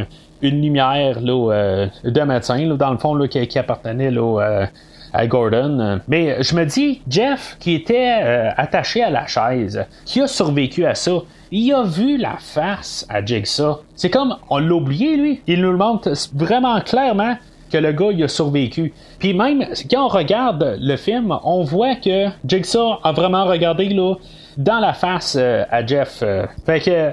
un, une lumière là, euh, de médecin là, dans le fond là, qui, qui appartenait là, euh, à Gordon. Mais je me dis, Jeff, qui était euh, attaché à la chaise, qui a survécu à ça, il a vu la face à Jigsaw. C'est comme, on l'a oublié, lui. Il nous le montre vraiment clairement que le gars, il a survécu. Puis même, quand on regarde le film, on voit que Jigsaw a vraiment regardé, là, dans la face euh, à Jeff. Euh, fait que...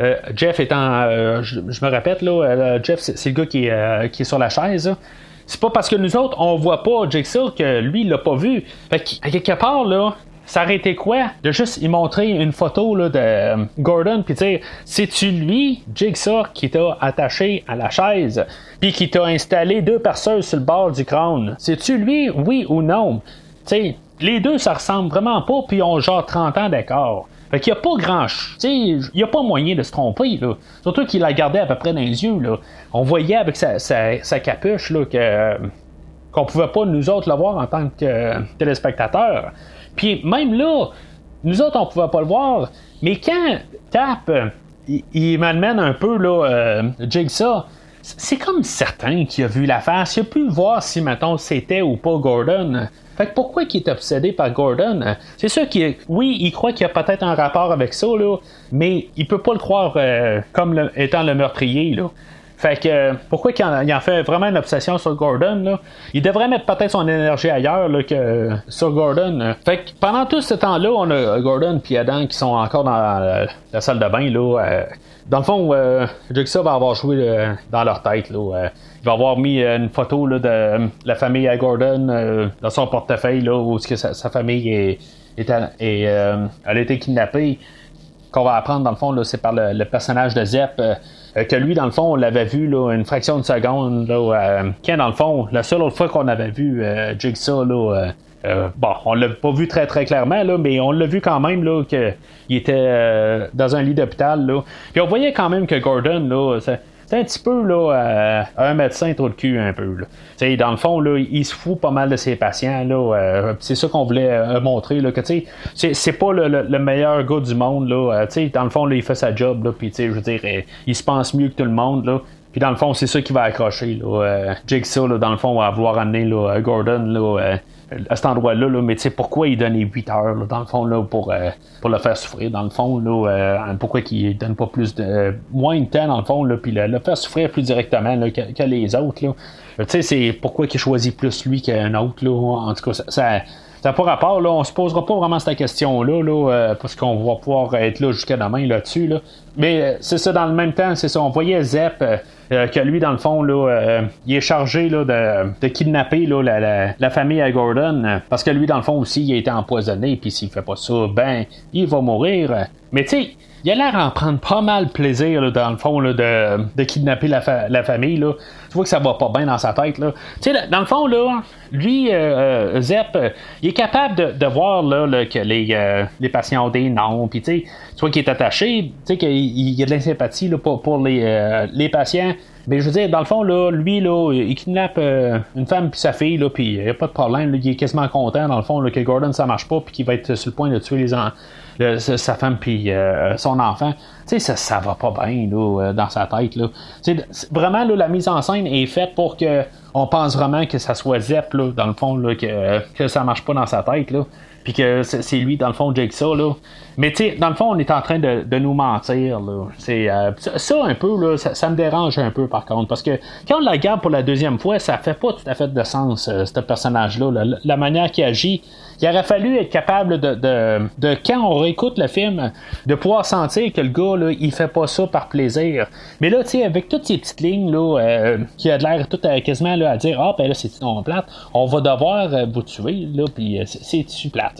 Euh, Jeff étant, euh, je, je me répète, là, euh, Jeff, c'est, c'est le gars qui, euh, qui est sur la chaise. Là. C'est pas parce que nous autres, on voit pas Jigsaw que lui, il l'a pas vu. Fait qu'à quelque part, là, ça aurait été quoi de juste y montrer une photo là, de euh, Gordon, puis dire, c'est-tu lui, Jigsaw, qui t'a attaché à la chaise, puis qui t'a installé deux perceuses sur le bord du crâne? C'est-tu lui, oui ou non? T'sais, les deux, ça ressemble vraiment pas, puis ils ont genre trente ans d'écart. Fait qu'il n'y a pas grand... Il n'y a pas moyen de se tromper, là. Surtout qu'il la gardait à peu près dans les yeux, là. On voyait avec sa, sa, sa capuche, là, que, euh, qu'on pouvait pas, nous autres, le voir en tant que euh, téléspectateurs. Puis même là, nous autres, on pouvait pas le voir. Mais quand Tap, euh, il, il m'amène un peu, là, euh, Jigsaw, c'est comme certain qu'il a vu la face. Il a pu voir si, mettons, c'était ou pas Gordon. Fait que pourquoi il est obsédé par Gordon? C'est sûr qu'il, oui, il croit qu'il y a peut-être un rapport avec ça, là, mais il peut pas le croire euh, comme le, étant le meurtrier, là. Fait que euh, pourquoi qu'il en, il en fait vraiment une obsession sur Gordon, là? Il devrait mettre peut-être son énergie ailleurs, là, que euh, sur Gordon. Fait que pendant tout ce temps-là, on a Gordon et Adam qui sont encore dans la, la salle de bain, là. Euh, dans le fond, euh, Jigsaw va avoir joué euh, dans leur tête, là. Euh, Il va avoir mis une photo là, de la famille à Gordon euh, dans son portefeuille, là, où que sa, sa famille est, est, à, est euh, elle a été kidnappée. Qu'on va apprendre, dans le fond, là, c'est par le, le personnage de Zep, euh, que lui, dans le fond, on l'avait vu là, une fraction de seconde. Là, euh, quand, dans le fond, la seule autre fois qu'on avait vu euh, Jigsaw, là, euh, euh, bon, on l'a pas vu très très clairement, là, mais on l'a vu quand même là, qu'il était euh, dans un lit d'hôpital. Là. Puis on voyait quand même que Gordon, là, ça, c'est un petit peu là, euh, un médecin trop le cul un peu. Là. Dans le fond, là, il se fout pas mal de ses patients. Là, euh, c'est ça qu'on voulait euh, montrer. Là, que, c'est, c'est pas le, le, le meilleur gars du monde. Là, euh, dans le fond, là, il fait sa job. Là, pis, je veux dire, euh, il se pense mieux que tout le monde. Là. Puis dans le fond, c'est ça qui va accrocher. Là, euh, Jigsaw, là, dans le fond, va vouloir amener là, Gordon là, euh, à cet endroit-là. Là, mais pourquoi il donnait huit heures, là, dans le fond, là, pour, euh, pour le faire souffrir, dans le fond, là, euh, pourquoi il donne pas plus de euh, moins de temps, dans le fond, là, puis le, le faire souffrir plus directement là, que, que les autres. Tu sais, c'est pourquoi il choisit plus lui qu'un autre. Là. En tout cas, ça... ça Ça n'a pas rapport, là, on se posera pas vraiment cette question-là, là, euh, parce qu'on va pouvoir être là jusqu'à demain là-dessus. Là. Mais euh, c'est ça, dans le même temps, c'est ça, on voyait Zep, euh, que lui, dans le fond, là, euh, il est chargé là, de, de kidnapper là, la, la, la famille à Gordon, euh, parce que lui, dans le fond, aussi, il a été empoisonné, puis s'il fait pas ça, ben, il va mourir. Mais tu sais, il a l'air à en prendre pas mal plaisir, là, dans le fond, là, de, de kidnapper la, fa- la famille. Là. Tu vois que ça va pas bien dans sa tête. Là. Tu sais, dans le fond, là, lui, euh, Zep, euh, il est capable de, de voir là, là, que les, euh, les patients ont des noms. Puis, tu sais, tu vois qu'il est attaché, tu sais, qu'il y a de l'insympathie là, pour, pour les, euh, les patients. Mais je veux dire, dans le fond, là, lui, là, il kidnappe euh, une femme puis sa fille, là, puis il n'y a pas de problème. Là, il est quasiment content, dans le fond, là, que Gordon, ça marche pas, puis qu'il va être sur le point de tuer les en... le, sa femme puis euh, son enfant. Tu sais, ça, ça va pas bien, là, dans sa tête, là. T'sais, vraiment, là, la mise en scène est faite pour que on pense vraiment que ça soit Zep, là, dans le fond, là, que, que ça marche pas dans sa tête, là. Puis que c'est lui, dans le fond, Jigsaw, là. Mais tu sais, dans le fond, on est en train de, de nous mentir, là. C'est, euh, ça, ça, un peu, là, ça, ça me dérange un peu, par contre. Parce que quand on la regarde pour la deuxième fois, ça fait pas tout à fait de sens, euh, ce personnage-là. Là. La, la manière qu'il agit, il aurait fallu être capable de, de, de, quand on réécoute le film, de pouvoir sentir que le gars, là, il fait pas ça par plaisir. Mais là, tu sais, avec toutes ces petites lignes, là, euh, qui a l'air tout à, quasiment là, à dire, ah, ben là, c'est non plate, on va devoir euh, vous tuer, là, puis euh, c'est, c'est-tu plate.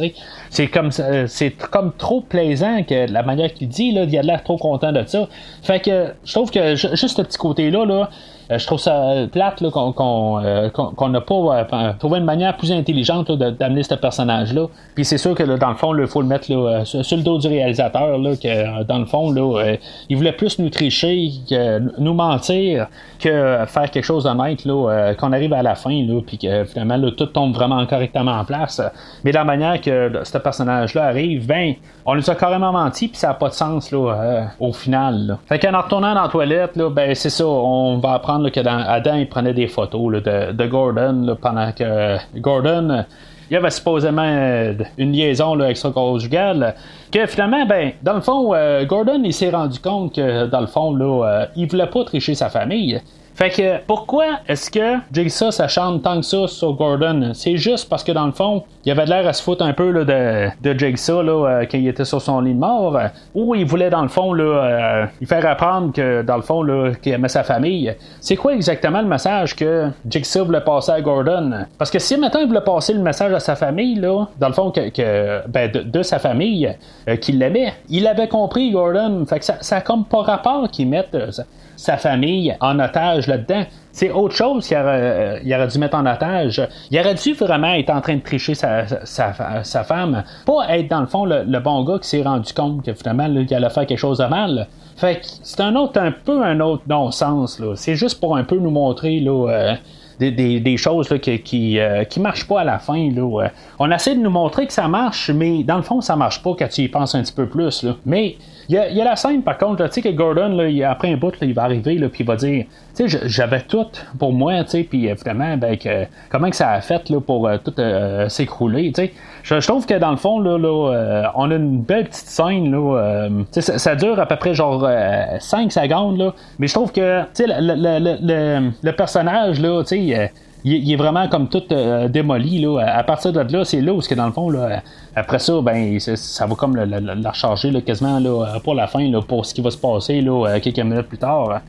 C'est comme, euh, c'est comme trop plaisant que la manière qu'il dit, là, il a l'air trop content de ça. Fait que je trouve que j- juste ce petit côté-là, là, euh, je trouve ça plate là, qu'on, qu'on, euh, qu'on, qu'on n'a pas euh, trouvé une manière plus intelligente là, de, d'amener ce personnage-là. Puis c'est sûr que là, dans le fond, il faut le mettre là, sur, sur le dos du réalisateur, là, que dans le fond, là, euh, il voulait plus nous tricher, que, nous mentir, que faire quelque chose d'honnête, là, euh, qu'on arrive à la fin, là, puis que finalement là, tout tombe vraiment correctement en place. Mais la manière que là, ce personnage-là arrive, ben, on nous a carrément menti, puis ça n'a pas de sens là, euh, au final. Là. Fait qu'en retournant dans la toilette, là, ben, c'est ça, on va apprendre comprendre là, que dans Adam, il prenait des photos là, de, de Gordon là, pendant que euh, Gordon, euh, il avait supposément euh, une liaison là, extra-conjugale. Là, que finalement, ben, dans le fond, euh, Gordon, il s'est rendu compte que, dans le fond, là, euh, il voulait pas tricher sa famille. Fait que, pourquoi est-ce que Jigsaw s'acharne tant que ça sur Gordon? C'est juste parce que, dans le fond, il avait l'air à se foutre un peu là, de, de Jigsaw là, euh, quand il était sur son lit de mort. Euh, ou il voulait, dans le fond, là, euh, lui faire apprendre que, dans le fond, là, qu'il aimait sa famille. C'est quoi exactement le message que Jigsaw voulait passer à Gordon? Parce que si, maintenant il voulait passer le message à sa famille, là, dans le fond, que, que ben, de, de sa famille, euh, qu'il l'aimait, il avait compris, Gordon. Fait que ça, ça a comme pas rapport qu'ils mettent euh, sa famille en otage là-dedans. C'est autre chose qu'il aurait, euh, il aurait dû mettre en otage. Il aurait dû vraiment être en train de tricher sa, sa, sa femme. Pas être, dans le fond, le, le bon gars qui s'est rendu compte que finalement, là, il allait faire quelque chose de mal. Fait que c'est un autre, un peu un autre non-sens. Là. C'est juste pour un peu nous montrer là, euh, des, des, des choses là, qui, qui, euh, qui marchent pas à la fin. Là. On essaie de nous montrer que ça marche, mais dans le fond, ça marche pas quand tu y penses un petit peu plus. Là. Mais... Il y, a, il y a la scène, par contre, tu sais, que Gordon, là, il, après un bout, là, il va arriver, là, puis il va dire, tu sais, j'avais tout pour moi, tu sais, puis évidemment, ben, que, comment que ça a fait là, pour euh, tout euh, s'écrouler, tu sais. Je, je trouve que, dans le fond, là, là euh, on a une belle petite scène, là, euh, tu sais, ça, ça dure à peu près, genre, euh, cinq secondes, là, mais je trouve que, tu sais, le, le, le, le, le personnage, là, tu sais... Euh, Il, il est vraiment comme tout euh, démoli. Là. À partir de là, c'est là où, dans le fond, là, après ça, ben, ça va comme la recharger là, quasiment là, pour la fin, là, pour ce qui va se passer là, quelques minutes plus tard. Hein.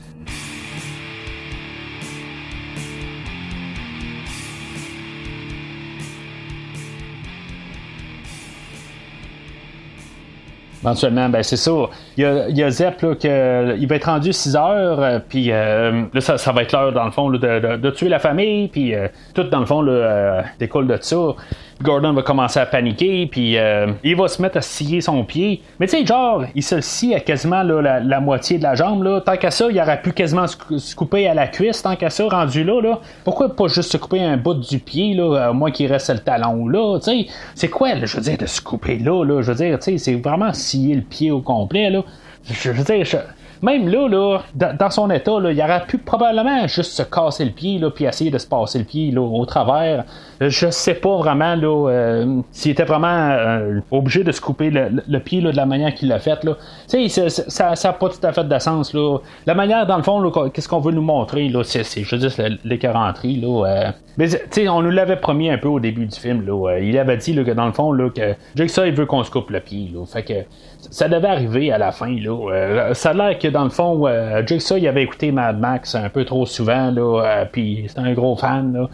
Éventuellement, ben c'est ça. Il y a, il y a Zep, là, que, il va être rendu six heures, euh, puis euh, là, ça, ça va être l'heure, dans le fond, là, de, de, de tuer la famille, puis euh, tout, dans le fond, là, euh, découle de ça. Gordon va commencer à paniquer, puis euh, il va se mettre à scier son pied. Mais tu sais, genre, il se scie à quasiment là, la, la moitié de la jambe. Là. Tant qu'à ça, il aurait pu quasiment se couper à la cuisse, tant qu'à ça, rendu là. là. Pourquoi pas juste se couper un bout du pied, là, moi qui reste le talon là, tu sais. C'est quoi, là, je veux dire, de se couper là, là, je veux dire, tu sais, c'est vraiment scier le pied au complet, là. Je veux dire, je... même là, là, dans son état, là, il aurait pu probablement juste se casser le pied, là, puis essayer de se passer le pied là, au travers. Je sais pas vraiment là, euh, s'il était vraiment euh, obligé de se couper le, le, le pied là, de la manière qu'il l'a fait. Là. C'est, c'est, ça n'a pas tout à fait de sens. Là. La manière, dans le fond, là, qu'est-ce qu'on veut nous montrer, là, c'est, c'est je veux dire, l'écœuranterie. Là, euh. Mais on nous l'avait promis un peu au début du film. Là, euh, il avait dit là, que dans le fond, là, que Jigsaw il veut qu'on se coupe le pied. Là, fait que ça devait arriver à la fin. Là. Euh, ça a l'air que dans le fond, euh, Jigsaw il avait écouté Mad Max un peu trop souvent, là, euh, puis c'était un gros fan. Là.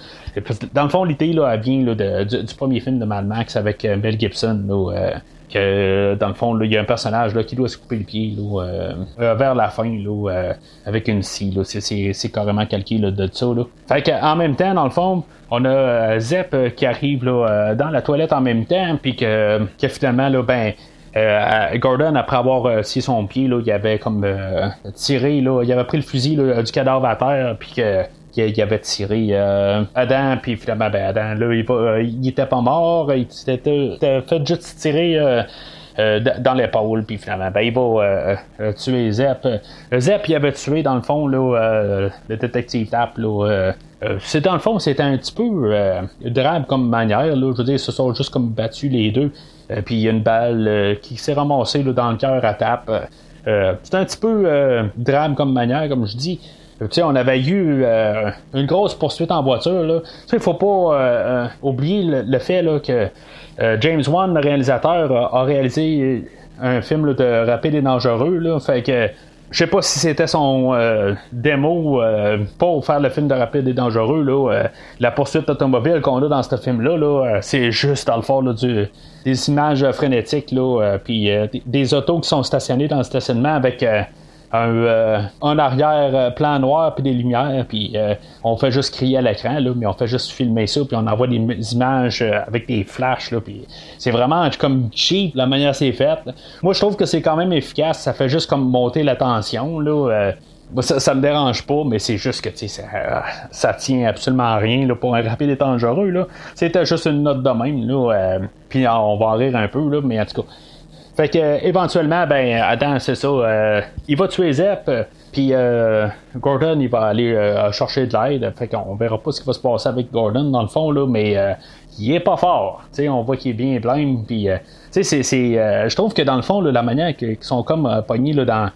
Dans le fond, l'idée là, vient là, de, du, du premier film de Mad Max avec euh, Mel Gibson, là, euh, que dans le fond, il y a un personnage là, qui doit se couper le pied là, euh, euh, vers la fin, là, euh, avec une scie. Là, c'est, c'est, c'est carrément calqué là, de ça. Là. Fait que, en même temps, dans le fond, on a euh, Zep euh, qui arrive là, euh, dans la toilette en même temps, puis que, que finalement, là, ben... Euh, Gordon, après avoir euh, scié son pied, là, il avait comme euh, tiré, là, il avait pris le fusil là, du cadavre à terre, puis qu'il avait tiré euh, Adam, puis finalement, ben, Adam, là, il, euh, il était pas mort, il s'était fait juste tirer euh, euh, dans l'épaule, puis finalement, ben, il va euh, euh, tuer Zep. Zep, il avait tué, dans le fond, là, euh, le détective Tapp, là, euh, Euh, c'est dans le fond, c'était un petit peu euh, drabe comme manière. Là, je veux dire, ils se sont juste comme battus les deux. Euh, puis il y a une balle euh, qui s'est ramassée là, dans le cœur à Tapp. Euh, c'est un petit peu euh, drabe comme manière, comme je dis. Tu sais, on avait eu euh, une grosse poursuite en voiture. Là. Tu sais, il faut pas euh, euh, oublier le, le fait là, que euh, James Wan, le réalisateur, a, a réalisé un film là, de rapide et dangereux. Là, fait que. Je sais pas si c'était son euh, démo euh, pour faire le film de Rapide et Dangereux. Là, euh, la poursuite automobile qu'on a dans ce film-là, là, euh, c'est juste dans le fond là, du, des images frénétiques, là, euh, puis euh, des, des autos qui sont stationnées dans le stationnement avec euh, un, euh, un arrière-plan noir puis des lumières. Puis euh, on fait juste crier à l'écran, là, mais on fait juste filmer ça, puis on envoie des images avec des flashs. Là, puis c'est vraiment comme cheap la manière c'est fait. Moi, je trouve que c'est quand même efficace. Ça fait juste comme monter la tension. Là, euh, ça, ça me dérange pas, mais c'est juste que ça, euh, ça tient absolument à rien là, pour un Rapide et Dangereux. Là. C'était juste une note de même. Là, euh, puis on va en rire un peu, là, mais en tout cas. Fait que euh, éventuellement, ben, Adam, c'est ça, euh, il va tuer Zep, puis euh, Gordon, il va aller euh, chercher de l'aide. Fait qu'on verra pas ce qui va se passer avec Gordon, dans le fond, là, mais euh, il est pas fort. T'sais, on voit qu'il est bien blême, puis euh, tu sais, c'est, c'est euh, je trouve que dans le fond, là, la manière qu'ils sont comme euh, pognés là, dans,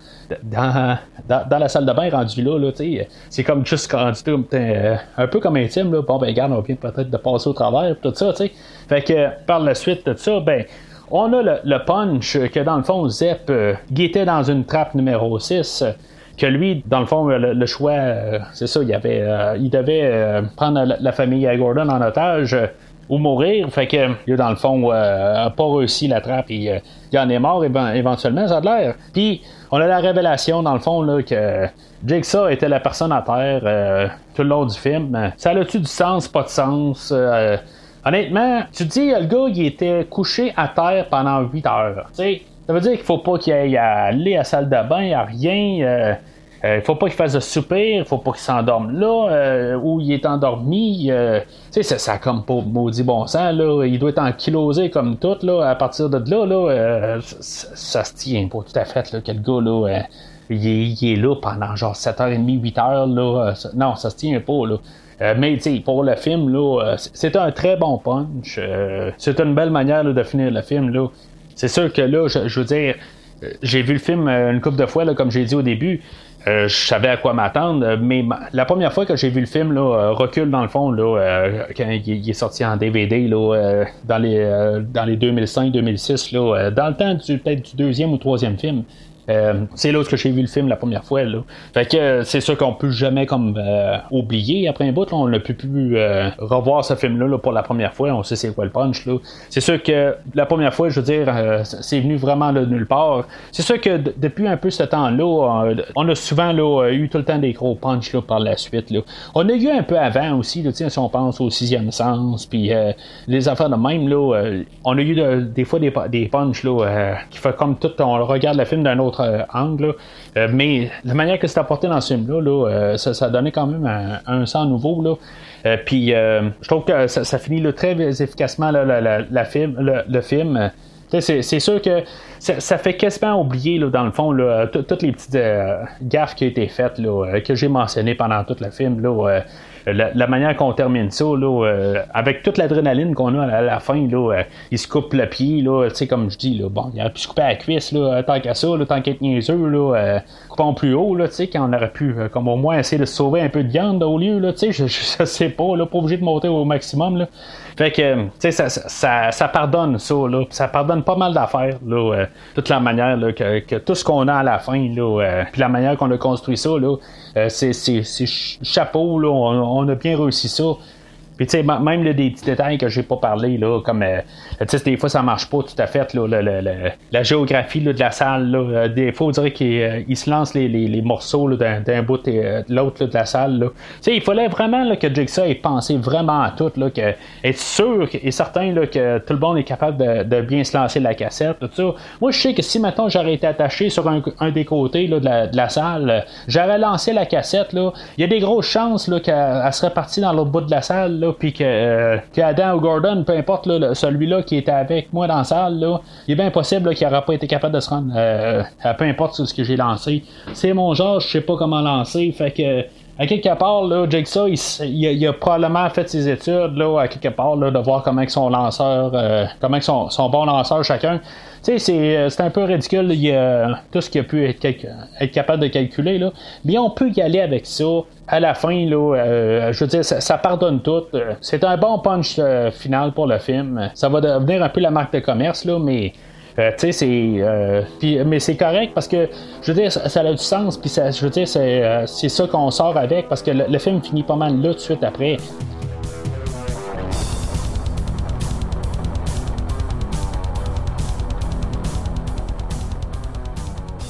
dans, dans, dans la salle de bain rendue là, là tu sais, c'est comme juste rendu euh, un peu comme intime, là. Bon, ben, regarde, on vient peut-être de passer au travers, tout ça, tu sais. Fait que euh, par la suite de ça, ben, on a le, le punch que, dans le fond, Zep euh, guettait dans une trappe numéro six. Euh, que lui, dans le fond, le, le choix, euh, c'est ça, il, avait, euh, il devait euh, prendre la, la famille à Gordon en otage euh, ou mourir. Fait que, lui, dans le fond, euh, a pas réussi la trappe et euh, il en est mort éve- éventuellement, ça a l'air. Puis, on a la révélation, dans le fond, là, que Jigsaw était la personne à terre euh, tout le long du film. Ça a-tu du sens, pas de sens euh, Honnêtement, tu te dis, le gars, il était couché à terre pendant huit heures. Tu sais, ça veut dire qu'il faut pas qu'il aille à aller à la salle de bain, à rien. Euh, euh, faut pas qu'il fasse de soupir, faut pas qu'il s'endorme là, euh, ou il est endormi. Euh, tu sais, ça, ça a comme pas maudit bon sens, là. Il doit être enkilosé comme tout, là. À partir de là, là, euh, ça, ça se tient pas tout à fait, là, que le gars, là. Euh, il, est, il est là pendant genre sept heures trente, huit heures, là. Euh, non, ça se tient pas, là. Euh, mais t'sais, pour le film, là, euh, c'est un très bon punch. Euh, c'est une belle manière là, de finir le film. Là. C'est sûr que là, je, je veux dire, euh, j'ai vu le film euh, une couple de fois, là, comme j'ai dit au début. Euh, je savais à quoi m'attendre, mais ma... la première fois que j'ai vu le film, là, euh, recule dans le fond, là, euh, quand il, il est sorti en D V D, là, euh, dans les, euh, dans les deux mille cinq deux mille six, là, euh, dans le temps du, peut-être du deuxième ou troisième film. Euh, c'est là où j'ai vu le film la première fois. Là. Fait que euh, c'est sûr qu'on peut jamais comme euh, oublier après un bout. Là, on n'a plus pu euh, revoir ce film-là là, pour la première fois. On sait c'est quoi le punch. Là. C'est sûr que la première fois, je veux dire, euh, c'est venu vraiment de nulle part. C'est sûr que d- depuis un peu ce temps-là, euh, on a souvent là, eu tout le temps des gros punchs là, par la suite. Là. On a eu un peu avant aussi, là, si on pense au sixième sens, puis euh, les affaires de même, là, euh, on a eu de, des fois des, des punchs là, euh, qui fait comme tout, on regarde le film d'un autre angle, euh, mais la manière que c'est apporté dans ce film-là, là, euh, ça, ça a donné quand même un, un sang nouveau, là. Euh, puis euh, je trouve que ça, ça finit là, très efficacement là, la, la, la film, le, le film. C'est, c'est sûr que ça, ça fait quasiment oublier, là, dans le fond, là, toutes les petites euh, gaffes qui ont été faites, là, que j'ai mentionnées pendant tout le film, là, euh, la, la manière qu'on termine ça, là, euh, avec toute l'adrénaline qu'on a à la fin, là, euh, il se coupe le pied, là, comme je dis, là, bon, il aurait pu se couper à la cuisse, là, tant qu'à ça, là, tant qu'à être niaiseux, là, euh, coupons plus haut, là, quand on aurait pu, comme au moins, essayer de se sauver un peu de viande, là, au lieu, là, je, je, je sais pas, là, pas obligé de monter au maximum, là. Fait que, tu sais, ça, ça, ça, ça pardonne ça, là, ça pardonne pas mal d'affaires, là, euh, toute la manière, là, que, que tout ce qu'on a à la fin, là, euh, puis la manière qu'on a construit ça, là, euh, c'est, c'est, c'est ch- chapeau, là, on, on a bien réussi ça. Puis, tu sais, m- même, là, des petits détails que j'ai pas parlé, là, comme, euh, tu sais, des fois, ça marche pas tout à fait, là, le, le, le, la géographie, là, de la salle, là, euh, des fois, on dirait qu'il euh, il se lance les, les, les morceaux, là, d'un, d'un bout et euh, de l'autre, là, de la salle, là. Tu sais, il fallait vraiment, là, que Jigsaw ait pensé vraiment à tout, là, que, être sûr et certain, là, que tout le monde est capable de, de bien se lancer la cassette, tout ça. Moi, je sais que si, maintenant j'aurais été attaché sur un, un des côtés, là, de la, de la salle, j'aurais lancé la cassette, là, il y a des grosses chances, là, qu'elle serait partie dans l'autre bout de la salle, là. Puis que, euh, que Adam ou Gordon, peu importe là, celui-là qui était avec moi dans la salle, là, il est bien possible là, qu'il n'aurait pas été capable de se rendre euh, à peu importe ce que j'ai lancé. C'est mon genre, je sais pas comment lancer. Fait que à quelque part, là, Jigsaw, il, il, il a probablement fait ses études là, à quelque part là, de voir comment que son lanceur, euh, comment que son, son bon lanceur chacun. Tu sais, c'est, c'est un peu ridicule là, il, euh, tout ce qu'il a pu être, être capable de calculer, là. Mais on peut y aller avec ça. À la fin, là, euh, je veux dire, ça, ça pardonne tout. C'est un bon punch euh, final pour le film. Ça va devenir un peu la marque de commerce, là, mais... Euh, tu sais, c'est... Euh, pis, mais c'est correct parce que, je veux dire, ça, ça a du sens. Puis, je veux dire, c'est, euh, c'est ça qu'on sort avec parce que le, le film finit pas mal là tout de suite après.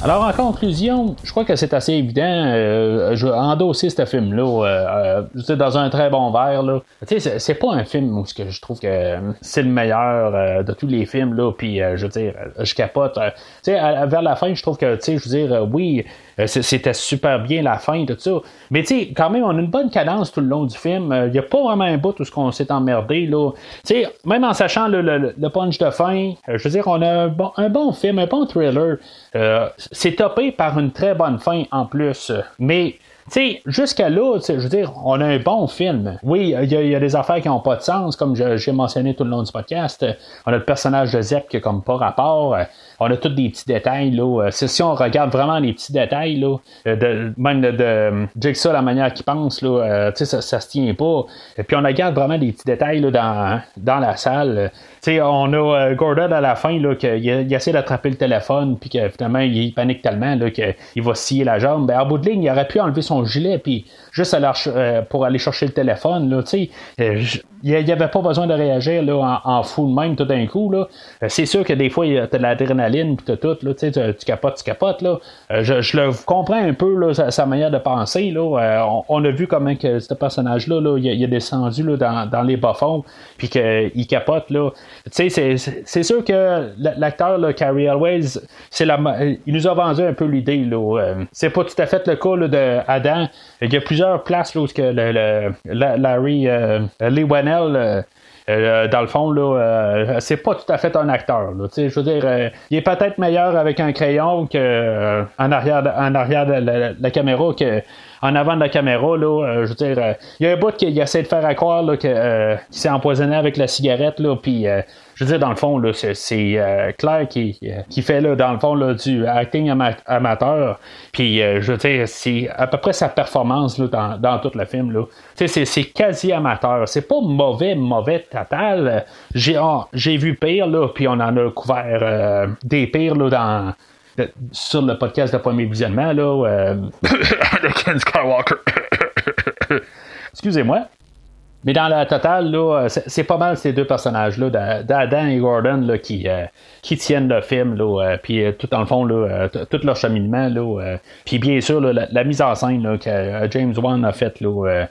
Alors, en conclusion, je crois que c'est assez évident. Euh, je vais endosser ce film-là. Euh, euh, dans un très bon verre. Là. Tu sais, c'est, c'est pas un film où je trouve que c'est le meilleur euh, de tous les films. Là, puis, euh, je veux dire, je capote. Euh, tu sais, vers la fin, je trouve que, tu sais, je veux dire, euh, oui, euh, c'était super bien la fin, tout ça. Mais, tu sais, quand même, on a une bonne cadence tout le long du film. Il euh, n'y a pas vraiment un bout où on s'est emmerdé. Là. Tu sais, même en sachant le, le, le punch de fin, euh, je veux dire, on a un bon, un bon film, un bon thriller. Euh, C'est topé par une très bonne fin en plus. Mais, tu sais, jusqu'à là, je veux dire, on a un bon film. Oui, il y, y a des affaires qui n'ont pas de sens, comme je, j'ai mentionné tout le long du podcast. On a le personnage de Zep qui est comme pas rapport. On a tous des petits détails, là. C'est, si on regarde vraiment les petits détails, là, de, même de, de Jigsaw, la manière qu'il pense, là, euh, tu sais, ça, ça se tient pas. Et puis on regarde vraiment les petits détails, là, dans, dans la salle. Tu sais, on a Gordon à la fin, là, qu'il il essaie d'attraper le téléphone, puis que finalement, il panique tellement, là, qu'il va scier la jambe. Ben, en bout de ligne, il aurait pu enlever son gilet, puis juste à ch- euh, pour aller chercher le téléphone, là, tu sais. Euh, j- Il n'y avait pas besoin de réagir là, en, en full même tout d'un coup. Là. C'est sûr que des fois, tu as de l'adrénaline et tout, là, tu, tu capotes, tu capotes. Là. Je, je le comprends un peu, là, sa, sa manière de penser. Là. On, on a vu comment que ce personnage-là, là, il, il est descendu là, dans, dans les bas-fonds puis qu'il capote. Là. C'est, c'est sûr que l'acteur, là, Cary Elwes, c'est la, il nous a vendu un peu l'idée. Là. C'est pas tout à fait le cas là, de Adam. Il y a plusieurs places là, où que le, le, Larry, euh, Leigh Whannell, Euh, euh, dans le fond, là, euh, c'est pas tout à fait un acteur. Là, je veux dire, euh, il est peut-être meilleur avec un crayon qu'en euh, arrière, en arrière de la, la caméra que. En avant de la caméra, là, euh, je veux dire, euh, il y a un bout qu'il essaie de faire à croire là, que, euh, qu'il s'est empoisonné avec la cigarette, là, puis euh, je veux dire, dans le fond, là, c'est, c'est euh, Claire qui, qui fait, là, dans le fond, là, du acting ama- amateur, puis euh, je veux dire, c'est à peu près sa performance là, dans, dans tout le film, là. Tu sais, c'est, c'est quasi amateur, c'est pas mauvais, mauvais total. J'ai, oh, j'ai vu pire, là, puis on en a couvert euh, des pires, là, dans... De, sur le podcast de premier visionnement, là, euh... de Ken Skywalker. Excusez-moi. Mais dans la totale, là, c'est, c'est pas mal ces deux personnages-là, d'Adam et Gordon, là, qui, euh, qui tiennent le film, là, euh, puis tout dans le fond, là, euh, tout leur cheminement, là, euh, puis bien sûr, là, la, la mise en scène là, que James Wan a faite, là, euh,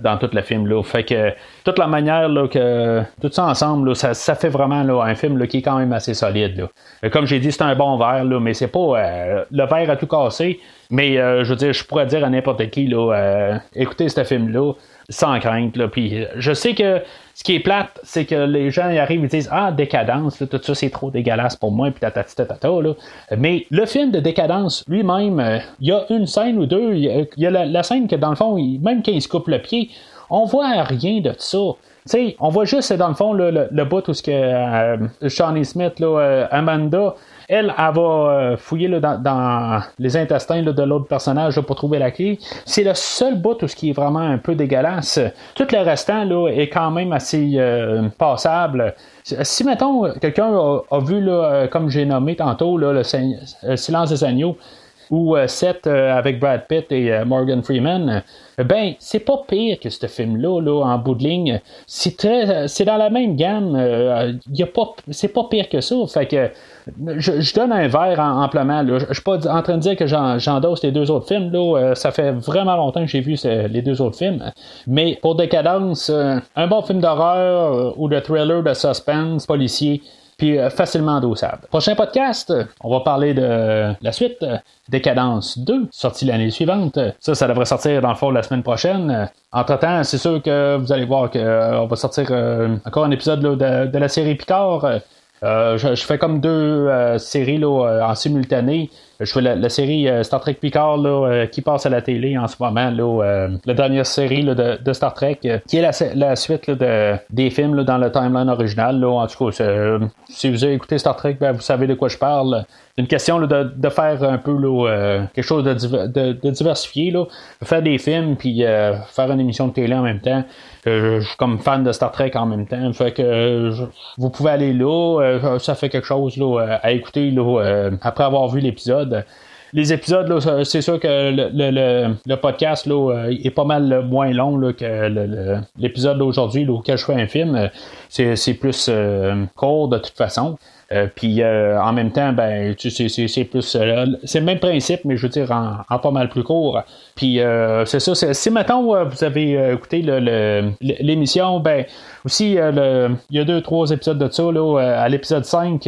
dans tout le film là, fait que toute la manière là, que tout ça ensemble là, ça, ça fait vraiment là, un film là, qui est quand même assez solide là. Comme j'ai dit, c'est un bon verre là, mais c'est pas euh, le verre à tout casser, mais euh, je veux dire, je pourrais dire à n'importe qui là, euh, écoutez ce film là sans crainte là. Puis je sais que ce qui est plate, c'est que les gens y arrivent et disent « Ah, décadence, là, tout ça, c'est trop dégueulasse pour moi, puis tatati tatata. » Mais le film de décadence lui-même, il euh, y a une scène ou deux, il y, y a la, la scène que, dans le fond, y, même quand il se coupe le pied, on voit rien de ça. T'sais, on voit juste, dans le fond, le, le, le bout où ce que, euh, Shawnee Smith, là, euh, Amanda... Elle, elle va fouiller là, dans, dans les intestins là, de l'autre personnage là, pour trouver la clé. C'est le seul bout où ce qui est vraiment un peu dégueulasse. Tout le restant là, est quand même assez euh, passable. Si, mettons, quelqu'un a, a vu, là, comme j'ai nommé tantôt, là, le, le Silence des agneaux, ou euh, Seth euh, avec Brad Pitt et euh, Morgan Freeman, euh, ben, c'est pas pire que ce film-là, là, en bout de ligne. C'est, très, euh, c'est dans la même gamme. Euh, y a pas, c'est pas pire que ça. Fait que je, je donne un verre en, amplement. Là. Je, je suis pas en train de dire que j'en, j'endosse les deux autres films. Là. Euh, ça fait vraiment longtemps que j'ai vu ce, les deux autres films. Mais pour décadence, euh, un bon film d'horreur euh, ou de thriller, de suspense, policier, puis facilement endossable. Prochain podcast, on va parler de la suite, Décadence deux, sortie l'année suivante. Ça, ça devrait sortir dans le fond la semaine prochaine. Entre-temps, c'est sûr que vous allez voir qu'on va sortir encore un épisode là, de, de la série Picard. Euh, je, je fais comme deux euh, séries là, en simultané. Je fais la, la série euh, Star Trek Picard là, euh, qui passe à la télé en ce moment. Là, euh, la dernière série là, de, de Star Trek euh, qui est la, la suite là, de, des films là, dans le timeline original. Là. En tout cas, euh, si vous avez écouté Star Trek, ben, vous savez de quoi je parle. C'est une question là, de, de faire un peu là, euh, quelque chose de, de, de diversifié. Là. Faire des films puis euh, faire une émission de télé en même temps. Euh, je suis comme fan de Star Trek en même temps. Fait que euh, je, vous pouvez aller là. Euh, ça fait quelque chose là, à écouter là, euh, après avoir vu l'épisode. Les épisodes, là, c'est sûr que le, le, le podcast là, est pas mal moins long là, que le, le, l'épisode d'aujourd'hui là, où je fais un film. C'est, c'est plus euh, court de toute façon. Euh, puis euh, en même temps, ben tu sais, c'est, c'est plus euh, c'est le même principe, mais je veux dire en, en pas mal plus court. Puis euh, c'est ça, c'est, si mettons euh, vous avez euh, écouté le, le, l'émission, ben aussi euh, le, il y a deux trois épisodes de ça là, euh, à l'épisode cinq,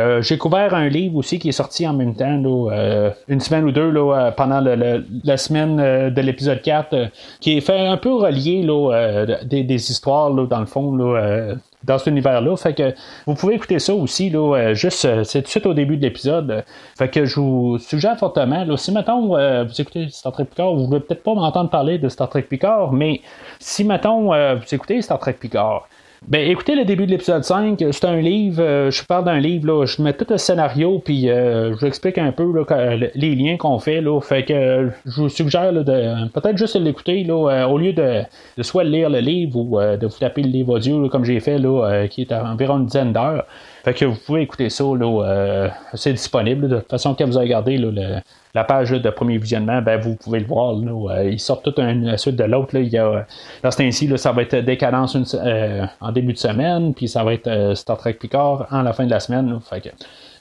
euh, j'ai couvert un livre aussi qui est sorti en même temps là, euh, une semaine ou deux là, pendant le, le, la semaine euh, de l'épisode quatre, euh, qui est fait un peu relié là, euh, des, des histoires là, dans le fond là, euh, dans cet univers-là. Fait que vous pouvez écouter ça aussi, là, juste, c'est tout de suite au début de l'épisode. Fait que je vous suggère fortement, là, si mettons, euh, vous écoutez Star Trek Picard, vous ne voulez peut-être pas m'entendre parler de Star Trek Picard, mais si mettons, euh, vous écoutez Star Trek Picard, ben écoutez le début de l'épisode cinq, c'est un livre, euh, je parle d'un livre, là, je mets tout le scénario, puis euh, je vous explique un peu là, les liens qu'on fait, là, fait que euh, je vous suggère là, de peut-être juste l'écouter, là, euh, au lieu de, de soit lire le livre ou euh, de vous taper le livre audio, là, comme j'ai fait, là, euh, qui est à environ une dizaine d'heures, fait que vous pouvez écouter ça, là, euh, c'est disponible, de toute façon, quand vous avez regardé là, le, la page là, de premier visionnement, ben vous pouvez le voir, là, euh, ils sortent tout un la suite de l'autre, là, il y a, là c'est ainsi, là, ça va être décadence une, euh, en début de semaine, puis ça va être euh, Star Trek Picard en la fin de la semaine, là, fait que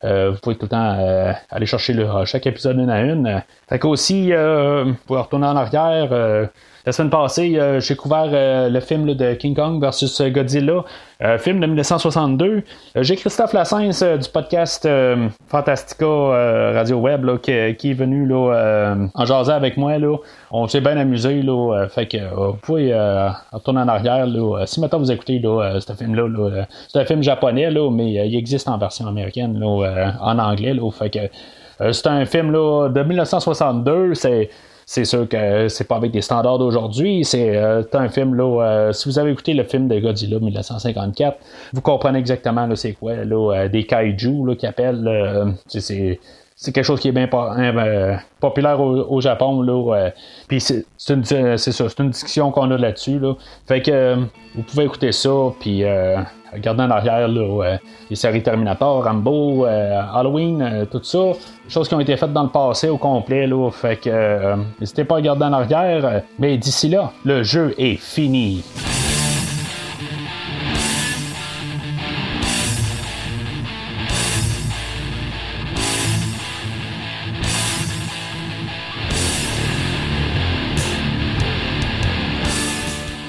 Euh, vous pouvez tout le temps euh, aller chercher le, euh, chaque épisode une à une. Fait qu'aussi, euh, vous pouvez retourner en arrière. Euh, la semaine passée, euh, j'ai couvert euh, le film là, de King Kong versus Godzilla, euh, film de dix-neuf soixante-deux. Euh, j'ai Christophe Lassens euh, du podcast euh, Fantastica euh, Radio Web là, qui, qui est venu là, euh, en jaser avec moi. Là. On s'est bien amusé. Là, euh, fait que euh, vous pouvez euh, retourner en arrière. Là, si maintenant vous écoutez là, euh, ce film-là, là, c'est un film japonais, là, mais euh, il existe en version américaine. Là, Euh, en anglais, là, fait que euh, c'est un film là, de dix-neuf soixante-deux, c'est, c'est sûr que c'est pas avec des standards d'aujourd'hui, c'est, euh, c'est un film, là, euh, si vous avez écouté le film de Godzilla dix-neuf cinquante-quatre, vous comprenez exactement là, c'est quoi, là, euh, des kaiju là, qui appellent, euh, c'est, c'est, c'est quelque chose qui est bien po- hein, ben, populaire au, au Japon, là, euh, puis c'est, c'est, une, c'est ça, c'est une discussion qu'on a là-dessus, là, fait que euh, vous pouvez écouter ça, puis... Euh, regardez en arrière là, euh, les séries Terminator, Rambo, euh, Halloween, euh, tout ça, choses qui ont été faites dans le passé au complet là, fait que euh, n'hésitez pas à regarder en arrière, euh, mais d'ici là, le jeu est fini.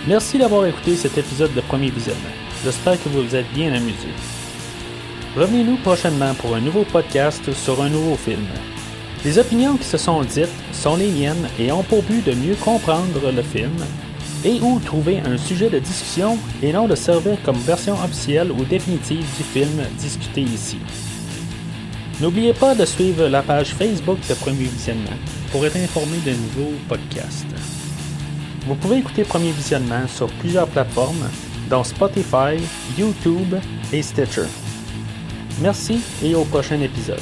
Merci d'avoir écouté cet épisode de Premier Visionnement. J'espère que vous vous êtes bien amusés. Revenez-nous prochainement pour un nouveau podcast sur un nouveau film. Les opinions qui se sont dites sont les miennes et ont pour but de mieux comprendre le film et ou trouver un sujet de discussion et non de servir comme version officielle ou définitive du film discuté ici. N'oubliez pas de suivre la page Facebook de Premier Visionnement pour être informé de nouveaux podcasts. Vous pouvez écouter Premier Visionnement sur plusieurs plateformes, dont Spotify, YouTube et Stitcher. Merci et au prochain épisode.